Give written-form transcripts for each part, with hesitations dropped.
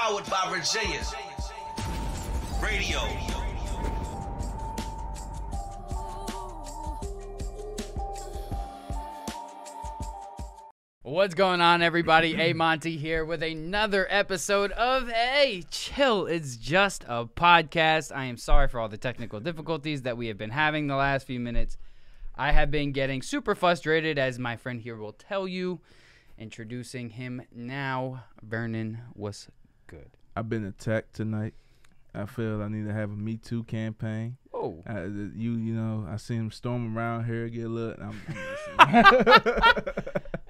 Powered by Virginia Radio. What's going on, everybody? Monty here with another episode of AYE Chill. It's just a podcast. I am sorry for all the technical difficulties that we have been having the last few minutes. I have been getting super frustrated, as my friend here will tell you. Introducing him now, Vernon, what's good? I've been attacked tonight. I feel I need to have a Me Too campaign. Oh, you know, I see him storm around here, get a look.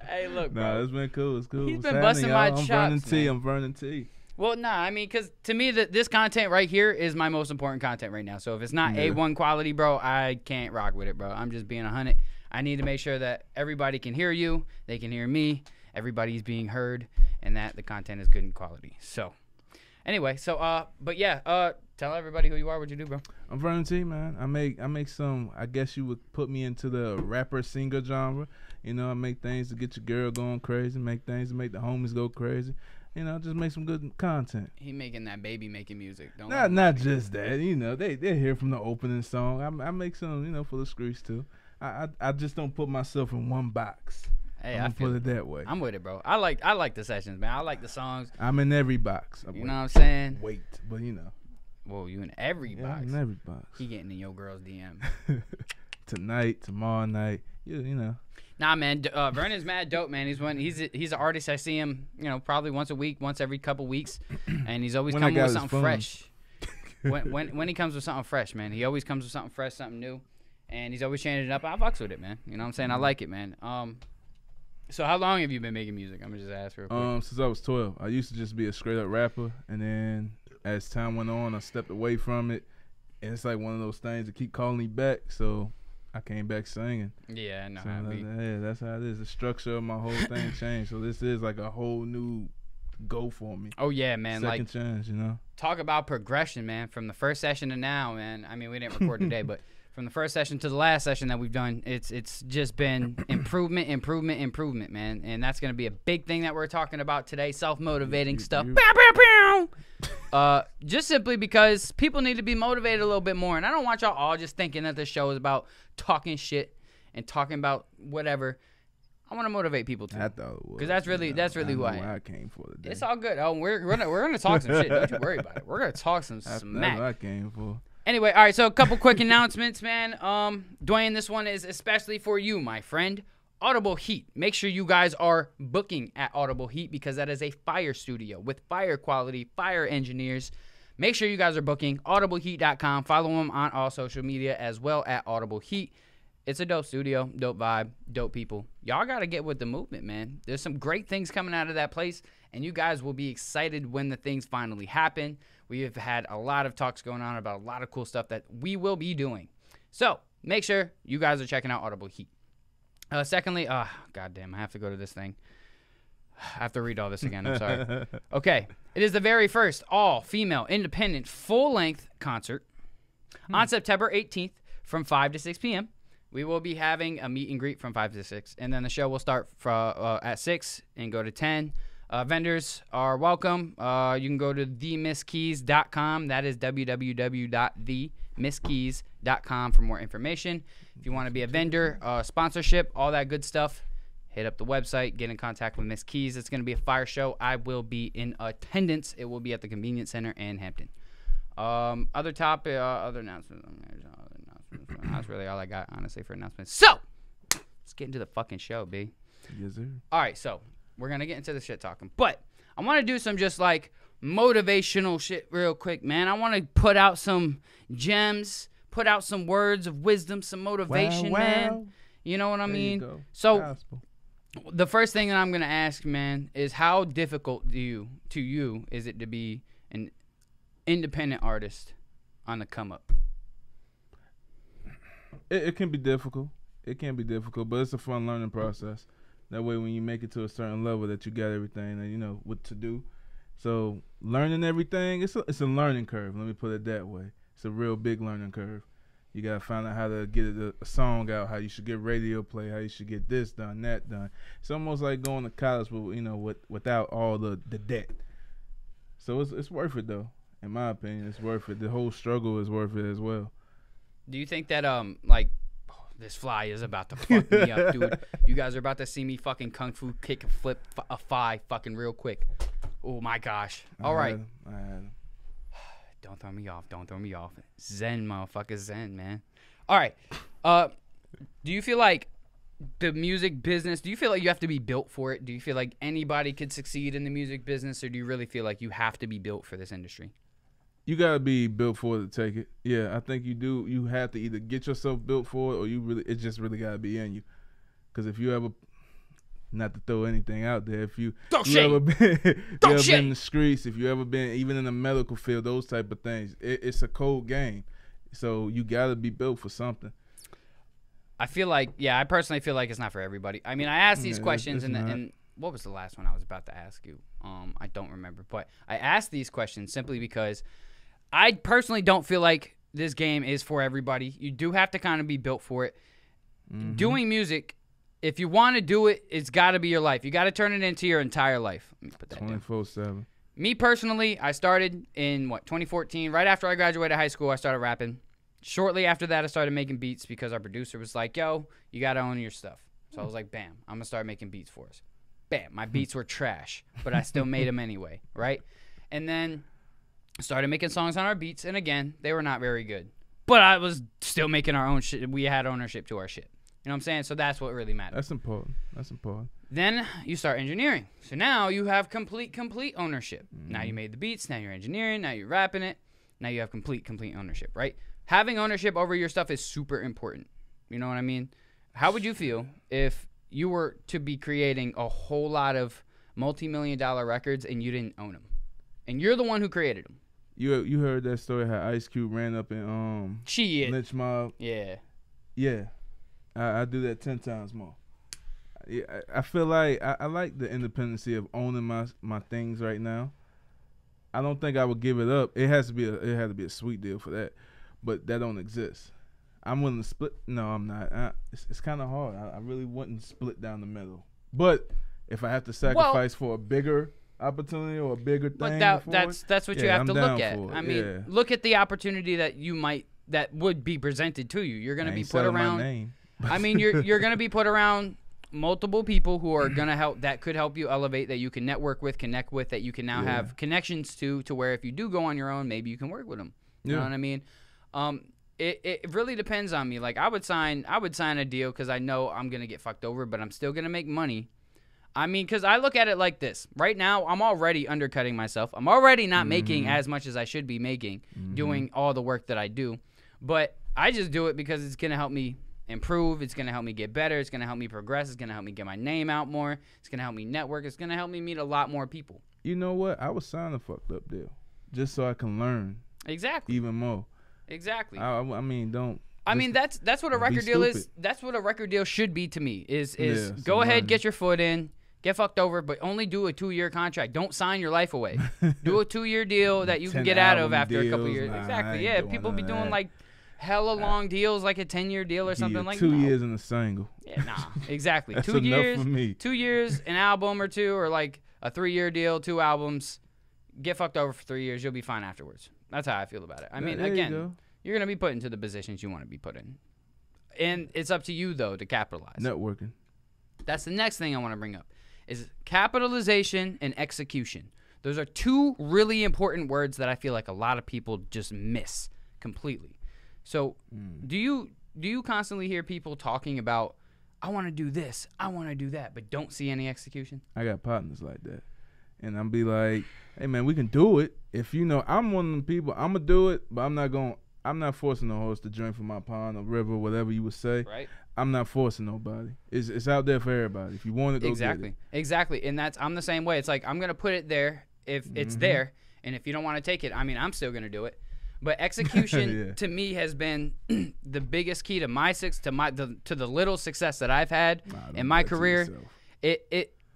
Hey, look, bro. Nah, it's been cool. It's cool. He's been busting my chops. I'm Vernon T. Well, nah, I mean, because to me, this content right here is my most important content right now. So if it's not A1 quality, bro, I can't rock with it, bro. I'm just being 100. I need to make sure that everybody can hear you, they can hear me, everybody's being heard, and that the content is good in quality. So, anyway, so, but yeah, tell everybody who you are, what you do, bro. I'm Vernon T, man. I make some, I guess you would put me into the rapper-singer genre. You know, I make things to get your girl going crazy, make things to make the homies go crazy. You know, just make some good content. He making that baby making music. Not just that. You know, they hear from the opening song. I make some, you know, for the screws, too. I just don't put myself in one box. Hey, I feel, put it that way. I'm with it, bro. I like the sessions, man. I like the songs. I'm in every box. You know what I'm saying? Wait, but you know. Whoa, you in every box? I'm in every box. He getting in your girl's DM tonight, tomorrow night. You know. Nah, man. Vernon's mad dope, man. He's an artist. I see him, you know, probably once a week, once every couple weeks, and he's always coming with something fresh. when he comes with something fresh, man, he always comes with something fresh, something new. And he's always changing it up. I fucks with it, man. You know what I'm saying? I like it, man. So how long have you been making music? I'm going to just ask real quick. Since I was 12. I used to just be a straight-up rapper. And then as time went on, I stepped away from it. And it's like one of those things that keep calling me back. So I came back singing. Yeah, no. So that's how it is. The structure of my whole thing changed. So this is like a whole new go for me. Oh, yeah, man. Second chance, you know? Talk about progression, man. From the first session to now, man. I mean, we didn't record today, but... From the first session to the last session that we've done, it's just been improvement, man. And that's going to be a big thing that we're talking about today, self-motivating stuff. Just simply because people need to be motivated a little bit more. And I don't want y'all all just thinking that this show is about talking shit and talking about whatever. I want to motivate people too. I thought it was. Because that's really who I am. I came for today. It's all good. Oh, we're going to talk some shit. Don't you worry about it. We're going to talk some smack. That's what I came for. Anyway, all right, so a couple quick announcements, man. Dwayne, this one is especially for you, my friend. Audible Heat. Make sure you guys are booking at Audible Heat because that is a fire studio with fire quality, fire engineers. Make sure you guys are booking audibleheat.com. Follow them on all social media as well at Audible Heat. It's a dope studio, dope vibe, dope people. Y'all got to get with the movement, man. There's some great things coming out of that place, and you guys will be excited when the things finally happen. We have had a lot of talks going on about a lot of cool stuff that we will be doing. So make sure you guys are checking out Audible Heat. Secondly, goddamn, I have to go to this thing. I have to read all this again. I'm sorry. Okay. It is the very first all-female, independent, full-length concert on September 18th from 5 to 6 p.m. We will be having a meet and greet from 5 to 6, and then the show will start at 6 and go to 10. Vendors are welcome. You can go to themisskeys.com. That is www.themisskeys.com for more information. If you want to be a vendor, sponsorship, all that good stuff, hit up the website, get in contact with Miss Keys. It's going to be a fire show. I will be in attendance. It will be at the Convenience Center in Hampton. Other announcements. That's really all I got, honestly, for announcements. So, let's get into the fucking show, B. Yes, sir. All right, so we're going to get into the shit talking. But I want to do some just like motivational shit real quick, man. I want to put out some gems, put out some words of wisdom, some motivation, man. You know what I mean? So the first thing that I'm going to ask, man, is how difficult to you is it to be an independent artist on the come up? It can be difficult. It can be difficult, but it's a fun learning process. That way, when you make it to a certain level, that you got everything, and you know what to do. So learning everything, it's a learning curve. Let me put it that way. It's a real big learning curve. You gotta find out how to get a song out, how you should get radio play, how you should get this done, that done. It's almost like going to college, but you know, without all the debt. So it's worth it though. In my opinion, it's worth it. The whole struggle is worth it as well. Do you think that like this fly is about to fuck me up, dude? You guys are about to see me fucking kung fu kick and flip a fly fucking real quick. Oh my gosh! All right. I had him. Don't throw me off. Don't throw me off. Zen, motherfucker, zen, man. All right. Do you feel like the music business, do you feel like you have to be built for it? Do you feel like anybody could succeed in the music business, or do you really feel like you have to be built for this industry? You got to be built for it to take it. Yeah, I think you do. You have to either get yourself built for it, or you really, it just really got to be in you. Because if you ever, not to throw anything out there, if you ever been in the streets, if you ever been even in the medical field, those type of things, it's a cold game. So you got to be built for something. I feel like, yeah, I personally feel like it's not for everybody. I mean, I asked these questions, and what was the last one I was about to ask you? I don't remember, but I asked these questions simply because I personally don't feel like this game is for everybody. You do have to kind of be built for it. Mm-hmm. Doing music, if you want to do it, it's got to be your life. You got to turn it into your entire life. Let me put that 24/7. Me personally, I started in, what, 2014. Right after I graduated high school, I started rapping. Shortly after that, I started making beats because our producer was like, yo, you got to own your stuff. So I was like, bam, I'm going to start making beats for us. Bam, my beats were trash, but I still made them anyway, right? And then started making songs on our beats, and again, they were not very good. But I was still making our own shit. We had ownership to our shit. You know what I'm saying? So that's what really matters. That's important. That's important. Then you start engineering. So now you have complete ownership. Mm-hmm. Now you made the beats. Now you're engineering. Now you're rapping it. Now you have complete ownership, right? Having ownership over your stuff is super important. You know what I mean? How would you feel if you were to be creating a whole lot of multi-million-dollar records and you didn't own them? And you're the one who created them. You heard that story how Ice Cube ran up and lynch mob? Yeah. Yeah. I do that 10 times more. I feel like I like the independency of owning my things right now. I don't think I would give it up. It had to be a sweet deal for that. But that don't exist. I'm willing to split. No, I'm not. It's kind of hard. I really wouldn't split down the middle. But if I have to sacrifice for a bigger opportunity or a bigger thing, but that's what you have to look at. I mean, look at the opportunity that would be presented to you. You're going to be put around. I mean, you're going to be put around multiple people who are going to help. That could help you elevate. That you can network with, connect with. That you can now have connections to where if you do go on your own, maybe you can work with them. You know what I mean? It really depends on me. Like I would sign a deal because I know I'm gonna get fucked over, but I'm still gonna make money. I mean, because I look at it like this. Right now, I'm already undercutting myself. I'm already not making as much as I should be making doing all the work that I do. But I just do it because it's gonna help me improve. It's gonna help me get better. It's gonna help me progress. It's gonna help me get my name out more. It's gonna help me network. It's gonna help me meet a lot more people. You know what? I would sign a fucked up deal just so I can learn even more. Exactly. I mean, don't. I mean, that's what a record deal is. That's what a record deal should be to me. Is go ahead, get your foot in, get fucked over, but only do a 2-year contract. Don't sign your life away. Do a 2-year deal that you can get out of after a couple of years. Nah, exactly. Yeah, people be doing like hella long deals, like a 10-year deal or something like that. 2 years and a single. Yeah, nah. Exactly. That's 2 years. Enough for me. 2 years, an album or two, or like a 3-year deal, 2 albums. Get fucked over for 3 years. You'll be fine afterwards. That's how I feel about it. I mean, again, you're going to be put into the positions you want to be put in. And it's up to you, though, to capitalize. Networking. That's the next thing I want to bring up is capitalization and execution. Those are 2 really important words that I feel like a lot of people just miss completely. So do you constantly hear people talking about, I want to do this, I want to do that, but don't see any execution? I got partners like that. And I'm be like, hey man, we can do it. If you know, I'm one of them people, I'm gonna do it, but I'm not forcing the horse to drink from my pond or river, whatever you would say. Right. I'm not forcing nobody. It's out there for everybody. If you want to go get it. Exactly. And I'm the same way. It's like I'm gonna put it there if it's there, and if you don't want to take it, I mean I'm still gonna do it. But execution to me has been the biggest key to my to the little success that I've had in my career.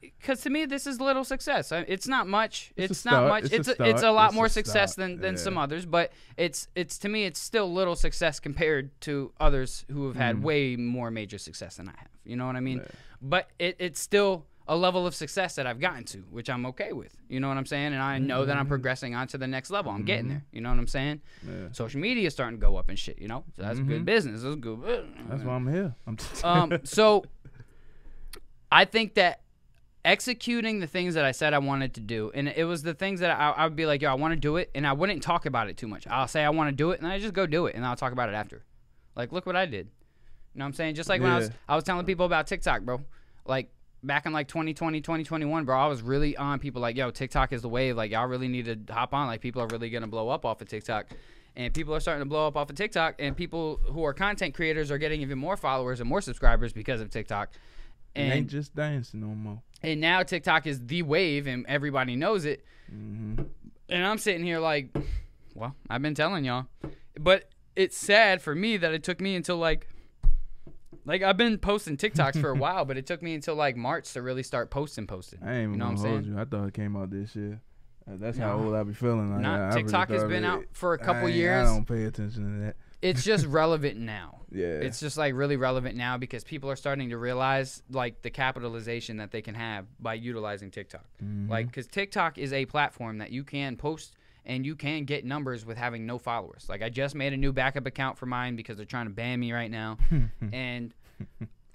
Because to me, this is little success. It's not much. It's not much. It's a lot more success than some others, but it's to me, it's still little success compared to others who have had way more major success than I have. You know what I mean? Yeah. But it's still a level of success that I've gotten to, which I'm okay with. You know what I'm saying? And I know that I'm progressing on to the next level. I'm getting there. You know what I'm saying? Yeah. Social media is starting to go up and shit, you know? So that's good business. That's good. That's why I'm here. So I think that executing the things that I said I wanted to do, and it was the things that I would be like, yo, I want to do it, and I wouldn't talk about it too much. I'll say I want to do it, and I just go do it, and I'll talk about it after. Like, look what I did. You know what I'm saying? Just like when I was telling people about TikTok, bro. Like, back in like 2020, 2021, bro, I was really on people like, yo, TikTok is the wave. Like, y'all really need to hop on. Like, people are really going to blow up off of TikTok. And people are starting to blow up off of TikTok. And people who are content creators are getting even more followers and more subscribers because of TikTok. And ain't just dancing no more. And now TikTok is the wave and everybody knows it. And I'm sitting here like, well, I've been telling y'all. But it's sad for me that it took me until like, I've been posting TikToks for a while, but it took me until like March to really start posting. I ain't even gonna hold you. I thought it came out this year. That's how old I be feeling. Like, TikTok really has been out for a couple years. I don't pay attention to that. It's just relevant now. Yeah. It's just like really relevant now because people are starting to realize like the capitalization that they can have by utilizing TikTok. Like, because TikTok is a platform that you can post and you can get numbers with having no followers. Like, I just made a new backup account for mine because they're trying to ban me right now. And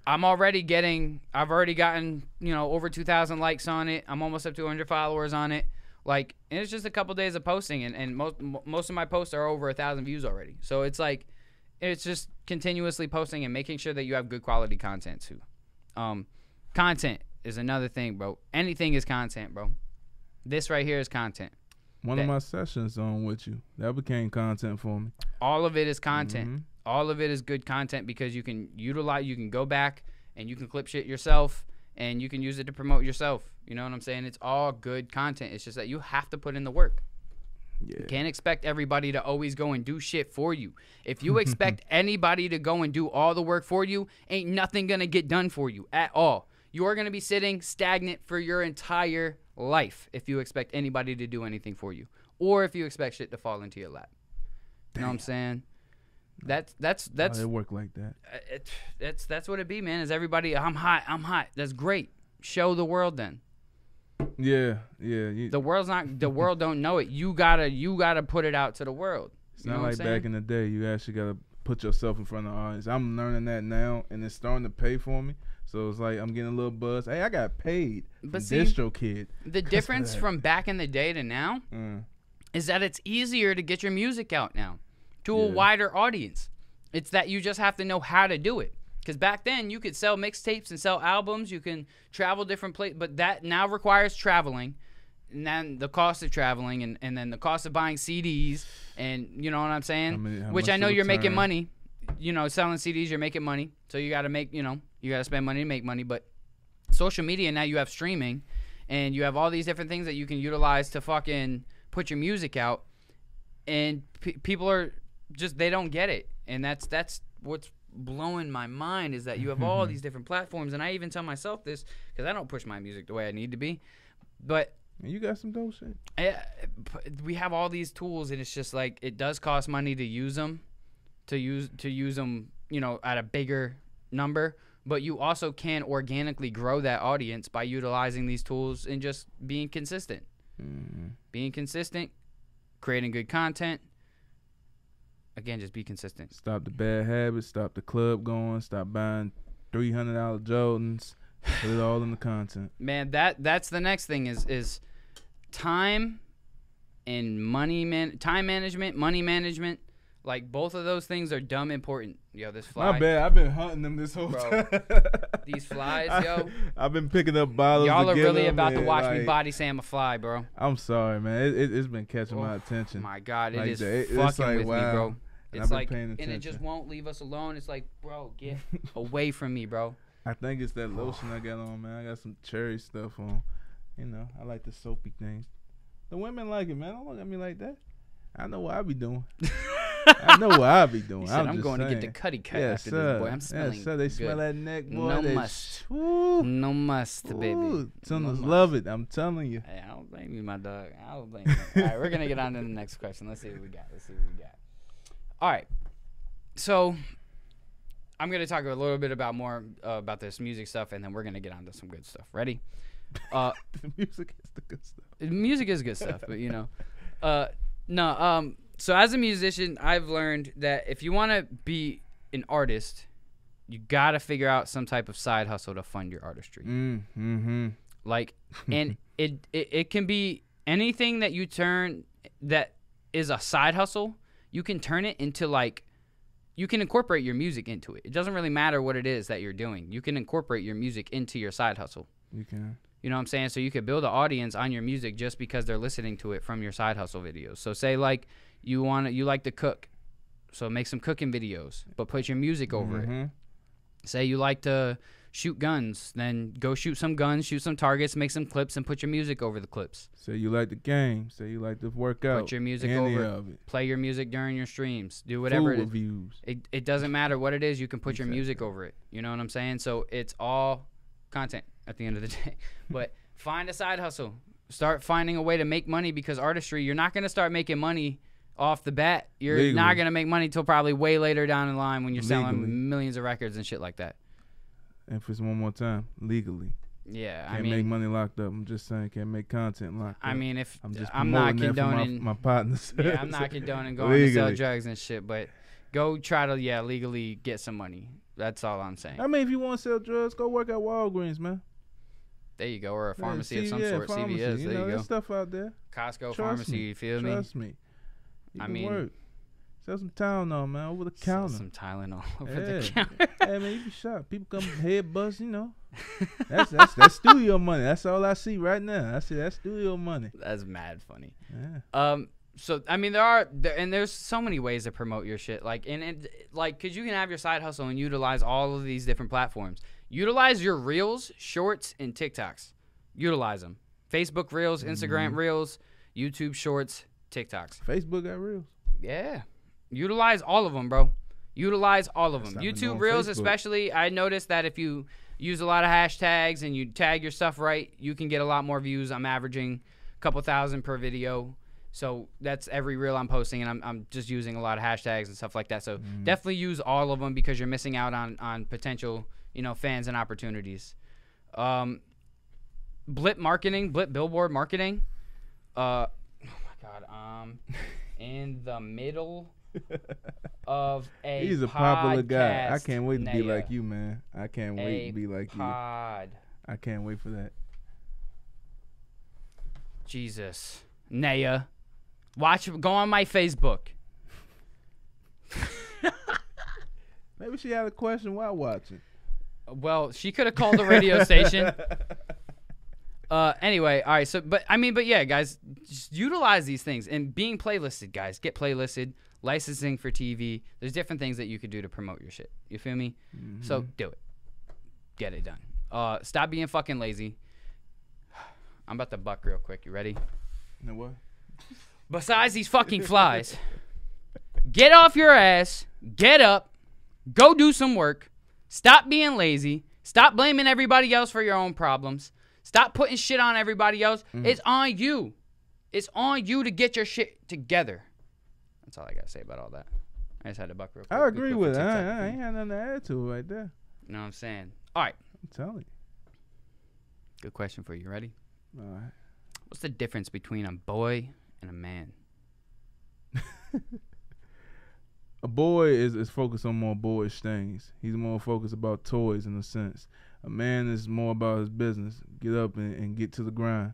I'm already getting, I've already gotten, you know, over 2,000 likes on it. I'm almost up to 100 followers on it. Like, and it's just a couple days of posting, and most of my posts are over 1,000 views already. So it's like, it's just continuously posting and making sure that you have good quality content too. Content is another thing, bro. Anything is content, bro. This right here is content. One of my sessions on with you, that became content for me. All of it is content. All of it is good content because you can utilize, you can go back and you can clip shit yourself and you can use it to promote yourself. You know what I'm saying? It's all good content. It's just that you have to put in the work. Yeah. You can't expect everybody to always go and do shit for you. If you expect anybody to go and do all the work for you, ain't nothing going to get done for you at all. You're going to be sitting stagnant for your entire life if you expect anybody to do anything for you, or if you expect shit to fall into your lap. You know what I'm saying? That's it work like that. That's what it be, man. Is everybody I'm hot. That's great. Show the world then. Yeah. The world's not. The world don't know it. You gotta put it out to the world. It's not like back in the day. You actually gotta put yourself in front of the audience. I'm learning that now, and it's starting to pay for me. So it's like I'm getting a little buzz. Hey, I got paid. But see, Distro Kid. The difference from back in the day to now is that it's easier to get your music out now to a wider audience. It's that you just have to know how to do it. Because back then you could sell mixtapes and sell albums. You can travel different places, but that now requires traveling, and then the cost of traveling, and then the cost of buying CDs, and you know what I'm saying. Which I know you're making money. You know, selling CDs, you're making money. So you got to make, you know, you got to spend money to make money. But social media, now you have streaming and you have all these different things that you can utilize to fucking put your music out. And people are just, they don't get it. And that's what's blowing my mind, is that you have all these different platforms. And I even tell myself this because I don't push my music the way I need to be. But you got some dope shit. We have all these tools, and it's just like, it does cost money to use them. To use them, you know, at a bigger number, but you also can organically grow that audience by utilizing these tools and just being consistent. Being consistent, creating good content. Again, just be consistent. Stop the bad habits, stop the club going, stop buying $300 Jordans, put it all in the content. Man, that's the next thing is time and money, time management, money management. Like, both of those things are dumb important. Yo, this fly. My bad. I've been hunting them this whole time. These flies, yo. I've been picking up bottles. Y'all are really about to watch me body Sam a fly, bro. I'm sorry, man. It's been catching my attention. My God, it is fucking with me, bro. It's like, and it just won't leave us alone. It's like, bro, get away from me, bro. I think it's that lotion I got on, man. I got some cherry stuff on. You know, I like the soapy things. The women like it, man. Don't look at me like that. I know what I be doing. I know what I be doing. Said, I'm going to get the cutty cut after this, boy. I'm smelling good. They smell that neck, boy. No must. No must, baby. Tunnels love it. I'm telling you. Hey, I don't blame you, my dog. I don't blame you. All right, we're going to get on to the next question. Let's see what we got. All right. So I'm going to talk a little bit about more about this music stuff, and then we're going to get on to some good stuff. Ready? The music is the good stuff. Music is good stuff, but you know. So as a musician, I've learned that if you want to be an artist, you got to figure out some type of side hustle to fund your artistry. Like, and it can be anything that you turn that is a side hustle. You can turn it into, like, you can incorporate your music into it. It doesn't really matter what it is that you're doing. You can incorporate your music into your side hustle. You can. You know what I'm saying? So you could build an audience on your music just because they're listening to it from your side hustle videos. So say, like, you like to cook, so make some cooking videos, but put your music over it. Say you like to shoot guns, then go shoot some guns, shoot some targets, make some clips, and put your music over the clips. Say you like the game, say you like to work out, put your music over it. Play your music during your streams, do whatever it is. Reviews. It doesn't matter what it is, you can put your music over it. You know what I'm saying? So it's all content at the end of the day. But find a side hustle. Start finding a way to make money, because artistry, you're not going to start making money off the bat. You're legally not going to make money till probably way later down the line when you're selling millions of records and shit like that. And for one more time, legally. Yeah, I mean, can't make money locked up. I'm just saying, can't make content locked up. I mean, if I'm not condoning my partners. Yeah, I'm not condoning going to sell drugs and shit, but go try to legally get some money. That's all I'm saying. I mean, if you want to sell drugs, go work at Walgreens, man. There you go, or a pharmacy of some sort, pharmacy, CVS. There you go. There's stuff out there. Costco, pharmacy. You feel me? Trust me. I mean, work. Sell some Tylenol, man, over the counter. Sell some Tylenol over the counter. Hey, man, you be shocked. People come head bust, you know. That's studio money. That's all I see right now. I see that's studio money. That's mad funny. Yeah. So I mean, there's so many ways to promote your shit. Like, because you can have your side hustle and utilize all of these different platforms. Utilize your reels, shorts, and TikToks. Utilize them. Facebook reels, Instagram reels, YouTube shorts, TikToks. Facebook got reels. Yeah. Utilize all of them, bro. Utilize all of them. YouTube reels especially, I noticed that if you use a lot of hashtags and you tag your stuff right, you can get a lot more views. I'm averaging a couple thousand per video. So that's every reel I'm posting, and I'm just using a lot of hashtags and stuff like that. So definitely use all of them, because you're missing out on potential, you know, fans and opportunities. Blip marketing, blip billboard marketing. In the middle of a He's a popular guy. I can't wait to be like you, man. I can't wait to be like you. I can't wait for that. Jesus. Naya. Go on my Facebook. Maybe she had a question while watching. Well, she could have called the radio station. Anyway, all right. So, but yeah, guys, just utilize these things. And being playlisted, guys, get playlisted. Licensing for TV. There's different things that you could do to promote your shit. You feel me? So do it. Get it done. Stop being fucking lazy. I'm about to buck real quick. You ready? No what? Besides these fucking flies, get off your ass. Get up. Go do some work. Stop being lazy. Stop blaming everybody else for your own problems. Stop putting shit on everybody else. It's on you. It's on you to get your shit together. That's all I got to say about all that. I just had to buck real quick. I agree with it. I ain't had nothing to add to it right there. You know what I'm saying? All right. I'm telling you. Good question for you. Ready? All right. What's the difference between a boy and a man? A boy is focused on more boyish things. He's more focused about toys in a sense. A man is more about his business. Get up and get to the grind.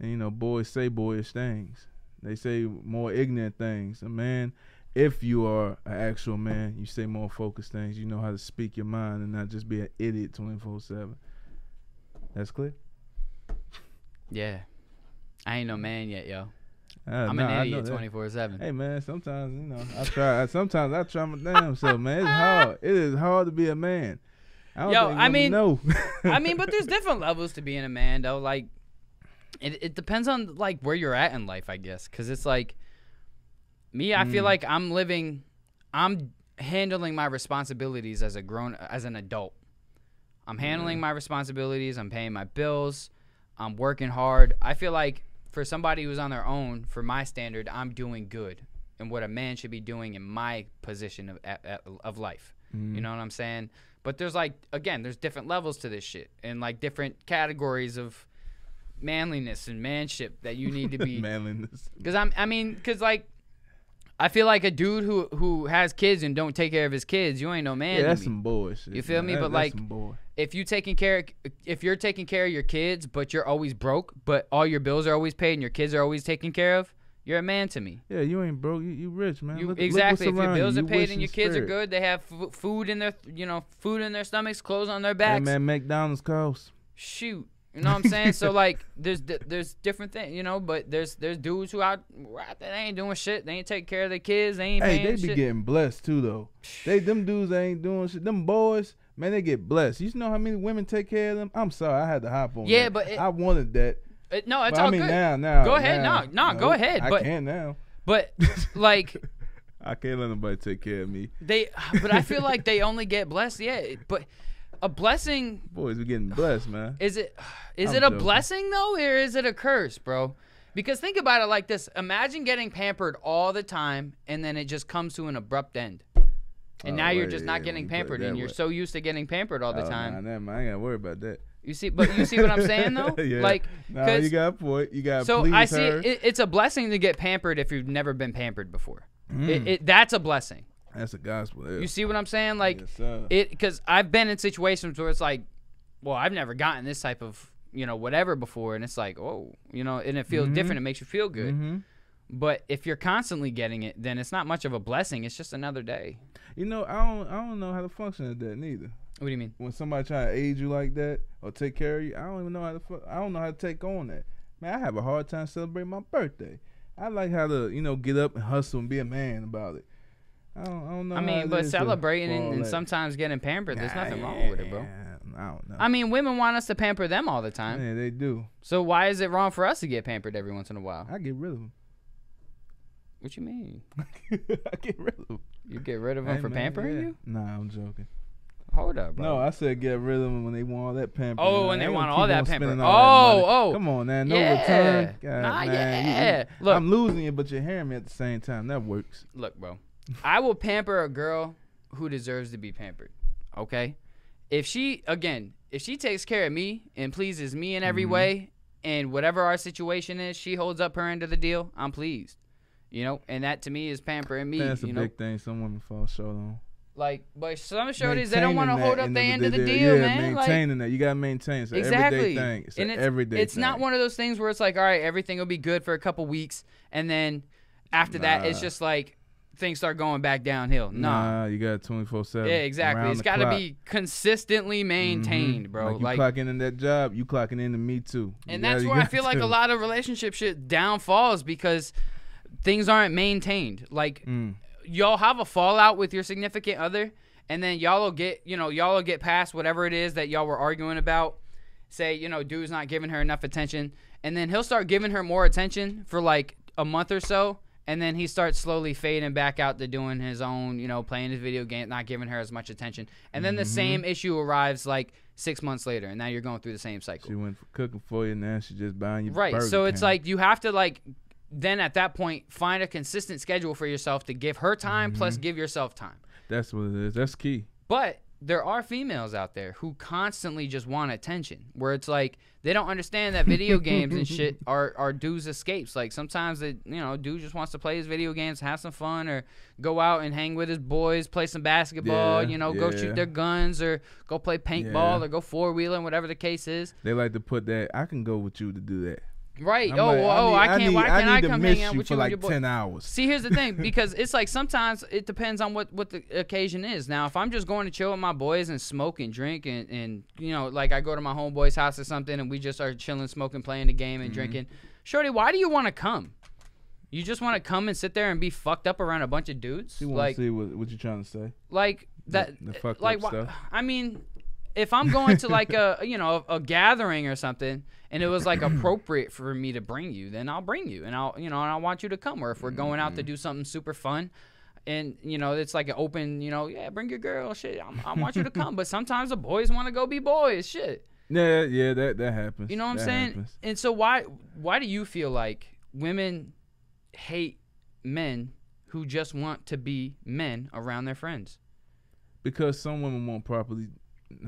And, you know, boys say boyish things. They say more ignorant things. A man, if you are an actual man, you say more focused things. You know how to speak your mind and not just be an idiot 24/7. That's clear? Yeah. I ain't no man yet, yo. I'm an idiot 24/7. Hey, man, sometimes, you know, sometimes I try my damn self, man. It's hard. It is hard to be a man. But there's different levels to being a man, though. Like, it depends on, like, where you're at in life, I guess. Because it's like, me, I feel like I'm handling my responsibilities as an adult. I'm handling my responsibilities. I'm paying my bills. I'm working hard. I feel like for somebody who's on their own, for my standard, I'm doing good and what a man should be doing in my position of life. You know what I'm saying? But there's like, again, there's different levels to this shit and like different categories of manliness and manship that you need to be. Manliness. Because I mean, because like, I feel like a dude who has kids and don't take care of his kids, you ain't no man. Yeah, that's some bullshit. You feel me? But like, if you taking care, if you're taking care of your kids, but you're always broke, but all your bills are always paid and your kids are always taken care of, you're a man to me. Yeah, you ain't broke. You rich, man. Exactly. If your bills are paid and your kids are good, they have food in their, you know, food in their stomachs, clothes on their backs. Hey, man, McDonald's costs. Shoot. You know what I'm saying? So like, there's different things, you know. But there's dudes who out that ain't doing shit. They ain't taking care of their kids. They ain't. Hey, they be shit. Getting blessed too though. Them dudes that ain't doing shit. Them boys, man, they get blessed. You know how many women take care of them? I'm sorry, I had to hop on. Yeah, that. But I wanted that. No, it's all I mean, good. Now, go ahead. No, go ahead. But, I can now. But like, I can't let nobody take care of me. But I feel like they only get blessed. Yeah, but. A blessing. Boys, we getting blessed, man. Is it a blessing though, or is it a curse, bro? Because think about it like this: imagine getting pampered all the time, and then it just comes to an abrupt end, and now you're just not getting pampered, and you're so used to getting pampered all the time. Nah, I ain't gotta worry about that. You see what I'm saying though? Yeah. Like, nah, you got a point. You got. So I see it's a blessing to get pampered if you've never been pampered before. That's a blessing. That's a gospel. You see what I'm saying? Like, yes, because I've been in situations where it's like, well, I've never gotten this type of, you know, whatever before. And it's like, oh, you know, and it feels different. It makes you feel good. But if you're constantly getting it, then it's not much of a blessing. It's just another day. You know, I don't know how to function at that neither. What do you mean? When somebody trying to aid you like that or take care of you, I don't even know how to, I don't know how to take on that. Man, I have a hard time celebrating my birthday. I like how to, you know, get up and hustle and be a man about it. I don't know. I mean, but celebrating and sometimes getting pampered, there's nothing wrong with it, bro. I don't know. I mean, women want us to pamper them all the time. Yeah, they do. So why is it wrong for us to get pampered every once in a while? I get rid of them. What you mean? I get rid of them. You get rid of them for pampering you? Nah, I'm joking. Hold up, bro. No, I said get rid of them when they want all that pampering. Oh, when they want all that pampering. Oh. Come on, man. No return. God, nah, man. Yeah. Look, I'm losing you, but you're hearing me at the same time. That works. Look, bro. I will pamper a girl who deserves to be pampered, okay? If she takes care of me and pleases me in every way, and whatever our situation is, she holds up her end of the deal, I'm pleased, you know? And that, to me, is pampering me, that's you know? Big thing some women fall short on. Like, but some shorties, they don't want to hold up the end of the deal, yeah, man. Maintaining that. You got to maintain. It's exactly. Everyday thing. It's not one of those things where it's like, all right, everything will be good for a couple weeks, and then after that, it's just like, things start going back downhill. Nah, you got 24/7. Yeah, exactly. It's got to be consistently maintained, bro. Like you clocking in that job, you clocking into me too. And that's where I feel like a lot of relationship shit downfalls because things aren't maintained. Like y'all have a fallout with your significant other, and then y'all will get past whatever it is that y'all were arguing about. Say, you know, dude's not giving her enough attention, and then he'll start giving her more attention for like a month or so. And then he starts slowly fading back out to doing his own, you know, playing his video game, not giving her as much attention. And then the same issue arrives like 6 months later, and now you're going through the same cycle. She went for cooking for you, and now she's just buying you burger. Right, so it's like you have to like then at that point find a consistent schedule for yourself to give her time plus give yourself time. That's what it is. That's key. But there are females out there who constantly just want attention, where it's like they don't understand that video games and shit are dudes' escapes. Like sometimes, dude just wants to play his video games, have some fun, or go out and hang with his boys, play some basketball, go shoot their guns or go play paintball or go four-wheeling, whatever the case is. They like to put that, I can go with you to do that. Right. Why can't I come hang out with you for like 10 hours? See, here's the thing, because it's like sometimes it depends on what the occasion is. Now, if I'm just going to chill with my boys and smoke and drink and you know, like I go to my homeboy's house or something and we just are chilling, smoking, playing the game and drinking. Shorty, why do you want to come? You just want to come and sit there and be fucked up around a bunch of dudes? You want to see what you're trying to say? Like that. The fucked up stuff. I mean, if I'm going to like a gathering or something and it was like appropriate for me to bring you, then I'll bring you and I want you to come. Or if we're going out to do something super fun and it's like an open, bring your girl shit. I want you to come. But sometimes the boys want to go be boys shit. Yeah, that happens. You know what I'm saying? Happens. And so why do you feel like women hate men who just want to be men around their friends? because some women won't properly,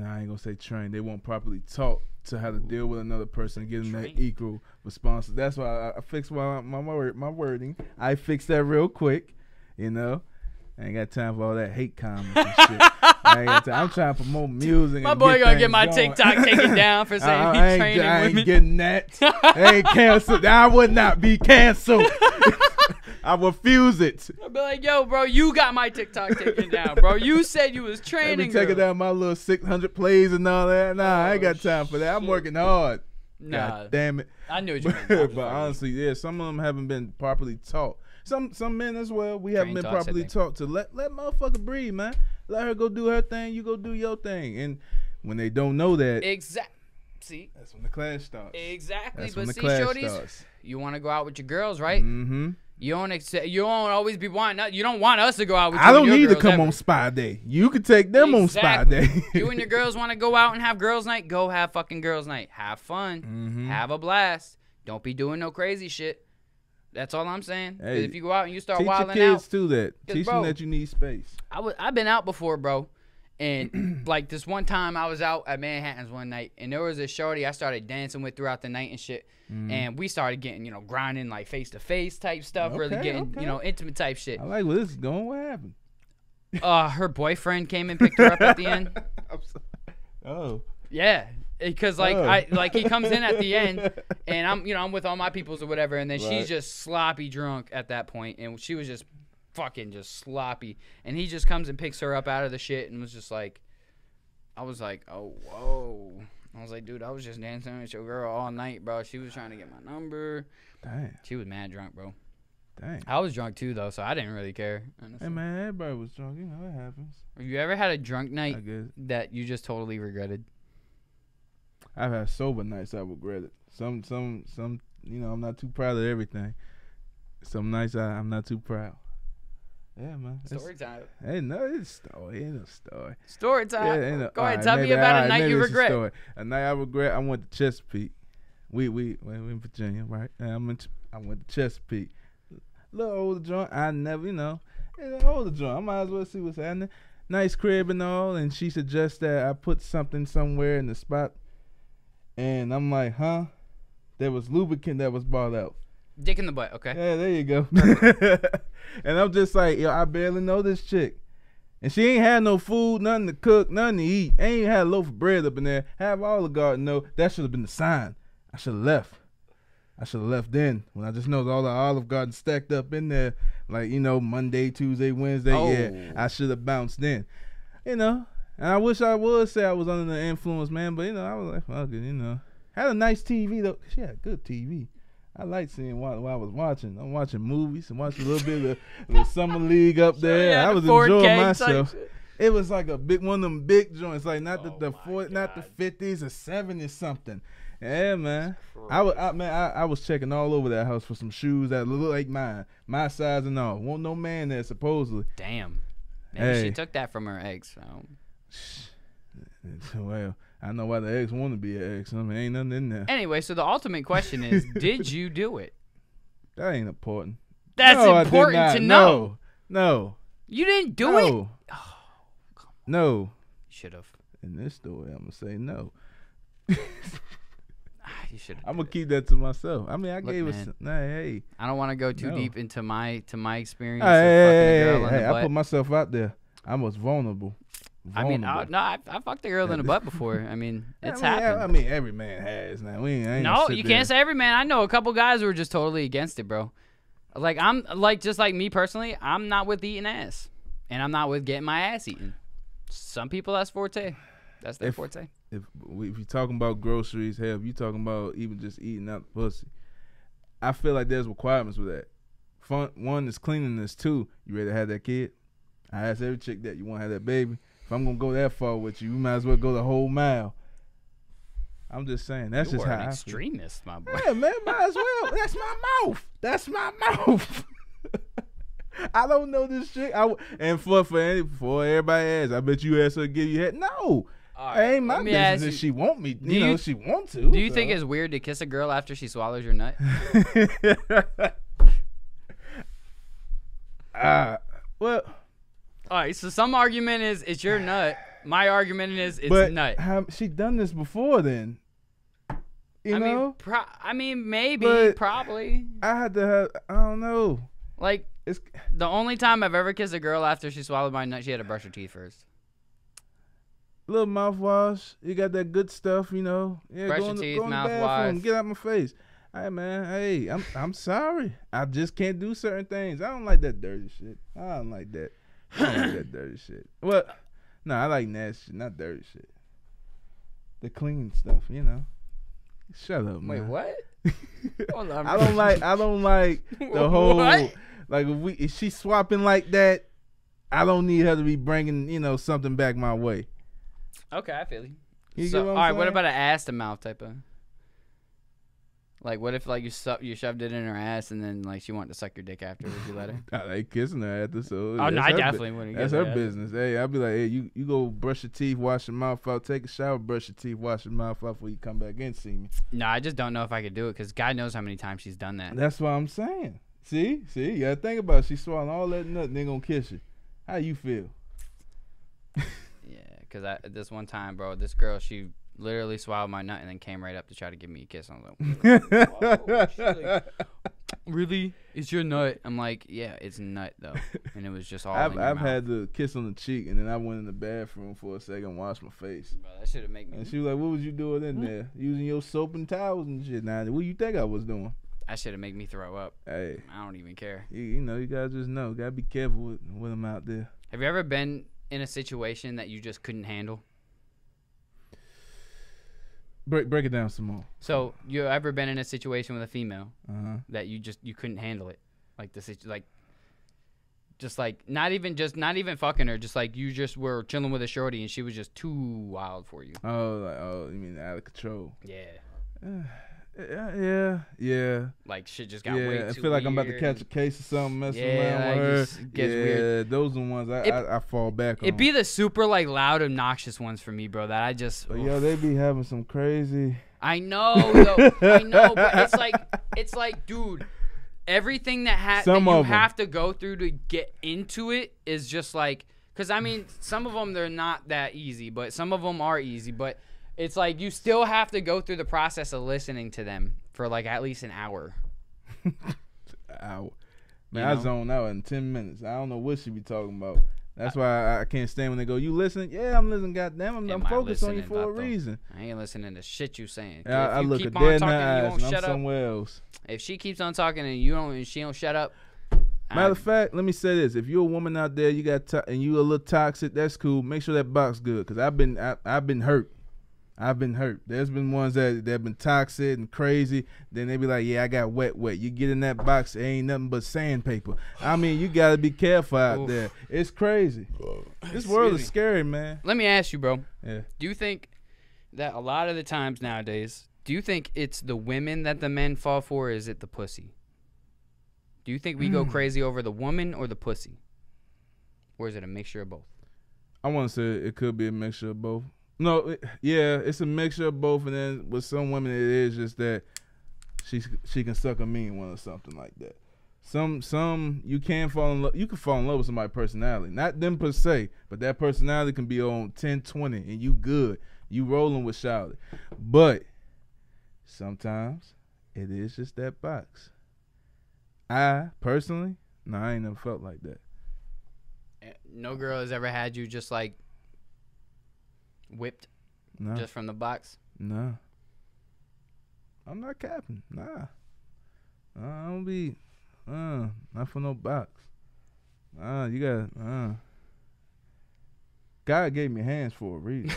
I ain't gonna say trained, they won't properly taught to how to deal with another person and give them that equal response. That's why I fixed my wording. I fixed that real quick, you know. I ain't got time for all that hate comments and shit. I ain't got time. I'm trying to promote music. My boy gonna get my TikTok taken down for saying he's training women. I ain't getting that. I ain't canceled. I would not be canceled. I refuse it. I'll be like, yo, bro, you got my TikTok taken down, bro. You said you was training. I be taking down my little 600 plays and all that. Nah, I ain't got time for that. I'm working hard. Nah, God damn it. I knew what you meant. But honestly, yeah, some of them haven't been properly taught. Some men as well, we haven't been properly taught to let motherfucker breathe, man. Let her go do her thing, you go do your thing. And when they don't know that, see, that's when the clash starts. Exactly. That's but see, shorties, you want to go out with your girls, right? Mm-hmm. You don't always be wanting. You don't want us to go out with. I don't need to come on spy day. You can take them on spy day. You and your girls want to go out and have girls night. Go have fucking girls night. Have fun. Mm-hmm. Have a blast. Don't be doing no crazy shit. That's all I'm saying. Hey, if you go out and you start wilding out, teach your kids that. Teach them that you need space. I've been out before, bro, and like this one time I was out at Manhattan's one night, and there was a shorty I started dancing with throughout the night and shit, and we started getting, you know, grinding like face to face type stuff, really getting, you know, intimate type shit. I like where this is going. What happened? Her boyfriend came and picked her up at the end. I'm sorry. Oh. Yeah. Because like he comes in at the end, and I'm with all my peoples or whatever, and then she's just sloppy drunk at that point, and she was just fucking sloppy, and he just comes and picks her up out of the shit, and was just like, I was like, oh whoa, I was like, dude, I was just dancing with your girl all night, bro. She was trying to get my number. Damn. She was mad drunk, bro. Dang. I was drunk too though, so I didn't really care. Honestly. Hey man, everybody was drunk. You know it happens. Have you ever had a drunk night that you just totally regretted? I've had sober nights I regret it. Some you know, I'm not too proud of everything. Some nights I'm not too proud. Yeah, man. Story time. Hey, no, it's a story. Ain't no story. Story time. Yeah, go ahead, tell me about a night you regret. A night I regret. I went to Chesapeake. We in Virginia, right? And I went to Chesapeake. Little older joint. I never, you know, it's an older joint. I might as well see what's happening. Nice crib and all, and she suggests that I put something somewhere in the spot. And I'm like, huh? There was lubricant that was bought out. Dick in the butt, okay. Yeah, there you go. And I'm just like, yo, I barely know this chick. And she ain't had no food, nothing to cook, nothing to eat. Ain't even had a loaf of bread up in there. Have all the garden, though. That should have been the sign. I should have left. I should have left then. When I just know all the Olive Garden stacked up in there, like, you know, Monday, Tuesday, Wednesday. Oh. Yeah, I should have bounced then. You know? And I wish I would say I was under the influence, man. But, you know, I was like, fuck it, you know. Had a nice TV, though. She had a good TV. I liked seeing while I was watching. I'm watching movies and watching a little bit of the Summer League up there. Yeah, I was enjoying myself. It was like a big one of them big joints. Like, not not the 50s or 70s something. Yeah, man. I was checking all over that house for some shoes that look like mine. My size and all. Won't no man there, supposedly. Damn. Maybe she took that from her ex, so... Well, I know why the ex want to be an ex. I mean, ain't nothing in there. Anyway, so the ultimate question is, did you do it? That ain't important. That's important to know. No. You didn't do it? Oh, come on. No. Should have. In this story, I'm going to say no. You should. I'm going to keep that to myself. I mean, I gave us. Nah, hey. I don't want to go too deep into my experience. Hey, I put myself out there. I was vulnerable. Vulnerable. I mean, I fucked a girl in the butt before. I mean, happened. I mean, every man has now. You can't say every man. I know a couple guys who are just totally against it, bro. Like just like me personally, I'm not with eating ass, and I'm not with getting my ass eaten. Some people that's forte. That's their forte. If you're talking about groceries, hell, if you're talking about even just eating out the pussy, I feel like there's requirements with that. One is cleanliness. Two, you ready to have that kid? I ask every chick that you want to have that baby. If I'm going to go that far with you, you might as well go the whole mile. I'm just saying. That's just how I feel. You're an extremist, my boy. Yeah, man, might as well. That's my mouth. That's my mouth. I don't know this chick. And for everybody else, I bet you asked her to give you head. No. Right, it ain't my business if she want me. You know, she want to. Do you think it's weird to kiss a girl after she swallows your nut? Well... All right, so some argument is it's your nut. My argument is it's but nut. She done this before then. I mean, maybe, but probably. I don't know. Like, it's the only time I've ever kissed a girl after she swallowed my nut, she had to brush her teeth first. Little mouthwash, you got that good stuff, you know. Yeah, brush your teeth, mouthwash. Get out my face. Hey man, hey, I'm sorry. I just can't do certain things. I don't like that dirty shit. I don't like that. I don't like that dirty shit. Well, no, I like nasty shit, not dirty shit. The clean stuff, you know. Shut up, man. Wait, what? I don't like the whole what? Like if she's swapping like that, I don't need her to be bringing, you know, something back my way. Okay, I feel you. All right, what about an ass to mouth type of? Like, what if like you shoved it in her ass and then like she wanted to suck your dick after? Would you let her? I like kissing her after, so. Oh no, I definitely wouldn't. That's her business. Hey, I'd be like, hey, you go brush your teeth, wash your mouth out, take a shower, brush your teeth, wash your mouth out before you come back in and see me. No, I just don't know if I could do it because God knows how many times she's done that. That's what I'm saying. See, you gotta think about it. She's swallowing all that nut and they gonna kiss you. How you feel? Cause this one time, bro, this girl, she literally swallowed my nut and then came right up to try to give me a kiss. I was like, whoa. She's like, really? It's your nut? I'm like, yeah, it's nut though. And it was just all I've had the kiss on the cheek, and then I went in the bathroom for a second and washed my face. Bro, that should have made me. And she was like, what was you doing in there? Using your soap and towels and shit. Now, what you think I was doing? That should have made me throw up. Hey, I don't even care. You know, you guys just know. Gotta be careful with them out there. Have you ever been in a situation that you just couldn't handle? Break it down some more. So you ever been in a situation with a female that you couldn't handle it, like not even fucking her, just like you just were chilling with a shorty and she was just too wild for you? Oh, you mean out of control? Yeah. Like shit just got way too I feel like weird. I'm about to catch a case or something, messing around with her. Gets weird. Those are the ones I fall back on. It'd be the super like loud, obnoxious ones for me, bro. That I just. But yo, they be having some crazy. I know, though. I know, but it's like, dude, everything that you have to go through to get into it is just like, because I mean, some of them they're not that easy, but some of them are easy, but. It's like you still have to go through the process of listening to them for like at least an hour. Hour. Man, I zone out in 10 minutes. I don't know what she be talking about. That's why I can't stand when they go, you listening? Yeah, I'm listening. Goddamn, I'm focused on you for a reason. I ain't listening to shit you saying. I look at dead eyes and I'm somewhere else. If she keeps on talking and she don't shut up. Matter of fact, let me say this: if you're a woman out there, and you a little toxic, that's cool. Make sure that box good, because I've been hurt. There's been ones that have been toxic and crazy. Then they be like, yeah, I got wet. You get in that box, it ain't nothing but sandpaper. I mean, you got to be careful out there. It's crazy. This world is scary, man. Let me ask you, bro. Yeah. Do you think that a lot of the times nowadays, do you think it's the women that the men fall for, or is it the pussy? Do you think we go crazy over the woman or the pussy? Or is it a mixture of both? I want to say it could be a mixture of both. No, yeah, it's a mixture of both, and then with some women it is just that she can suck a mean one or something like that. Some you can fall in love. You can fall in love with somebody's personality, not them per se, but that personality can be on 10-20, and you good, you rolling with Charlotte. But sometimes it is just that box. I personally, no, I ain't never felt like that. No girl has ever had you just like. Whipped? No. Just from the box? No. I'm not capping. Nah. I don't be. Not for no box. Nah, you gotta. God gave me hands for a reason.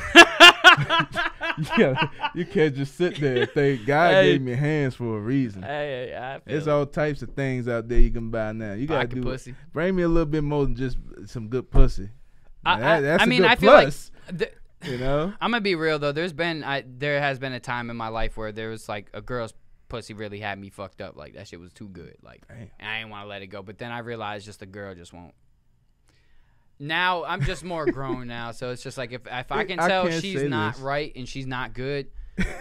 You can't just sit there and think God gave me hands for a reason. Hey, it's all types of things out there you can buy now. You gotta do pussy. Bring me a little bit more than just some good pussy. I mean, I feel like. You know? I'm gonna be real though. There has been a time in my life where there was like a girl's pussy really had me fucked up. Like that shit was too good. Like I didn't want to let it go. But then I realized just the girl just won't. Now I'm just more grown now, so it's just like if I can tell she's not right and she's not good,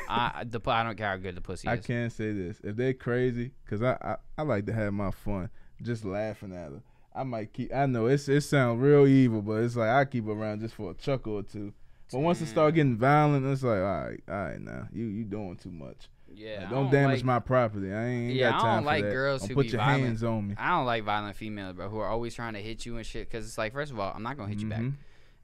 I don't care how good the pussy is. I can't say this if they're crazy, because I like to have my fun just laughing at her. I might keep. I know it sounds real evil, but it's like I keep around just for a chuckle or two. But once it start getting violent, it's like, all right, now you doing too much. Yeah, like, don't damage my property. I ain't got time for that. Yeah, I don't like girls who put your hands on me. I don't like violent females, bro, who are always trying to hit you and shit. Because it's like, first of all, I'm not gonna hit you back.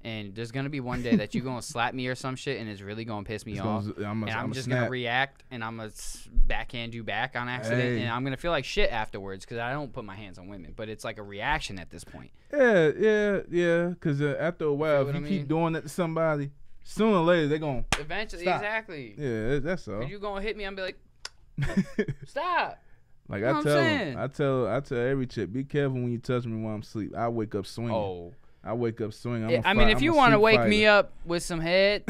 And there's gonna be one day that you gonna slap me or some shit, and it's really gonna piss me off. I'm just gonna react, and I'm gonna backhand you back on accident, and I'm gonna feel like shit afterwards because I don't put my hands on women. But it's like a reaction at this point. Yeah. Because after a while, if you keep doing that to somebody, sooner or later they're gonna eventually stop. Exactly. Yeah, that's all. If you gonna hit me, I'm gonna be like, stop. Like I tell every chick, be careful when you touch me while I'm asleep. I wake up swinging. Oh. I wake up swinging. I mean, if you want to wake me up with some head,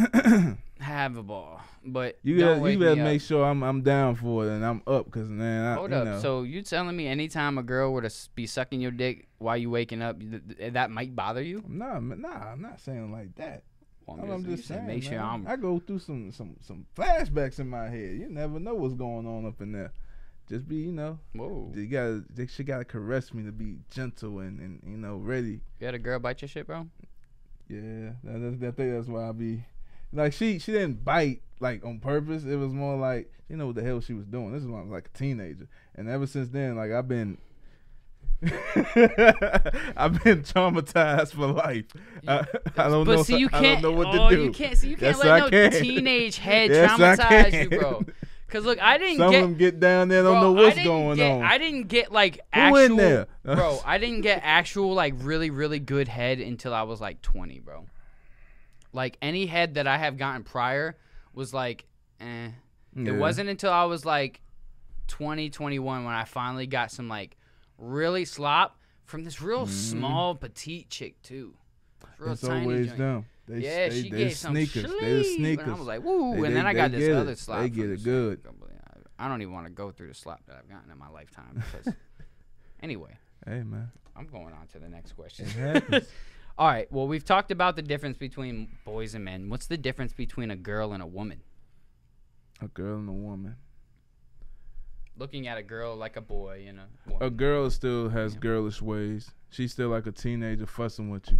have a ball. But you better make sure I'm down for it and I'm up, because man, hold up. So you telling me anytime a girl were to be sucking your dick while you waking up, that might bother you? Nah, I'm not saying like that. Well, I'm just saying. Make sure I go through some flashbacks in my head. You never know what's going on up in there. Just be, whoa. She gotta caress me to be gentle and ready. You had a girl bite your shit, bro? Yeah, I think that's why I be like, she didn't bite like on purpose. It was more like she know what the hell she was doing. This is when I was like a teenager, and ever since then, like I've been traumatized for life. I don't know what to do. You can't let teenage head traumatize you, bro. Cause look, Some of them get down there, don't know what's going on. I didn't get like actual, bro. I didn't get actual like really, really good head until I was like 20, bro. Like any head that I have gotten prior was like, eh. Yeah. It wasn't until I was like 20, 21 when I finally got some like really slop from this real small petite chick too. It's real tiny. She gave some sneakers. And I was like, woo. And then I got this other slap. They get it good. I don't even want to go through the slap that I've gotten in my lifetime. Because anyway. Hey, man. I'm going on to the next question. All right. Well, we've talked about the difference between boys and men. What's the difference between a girl and a woman? A girl and a woman. Looking at a girl like a boy and a woman. A girl still has girlish ways. She's still like a teenager fussing with you.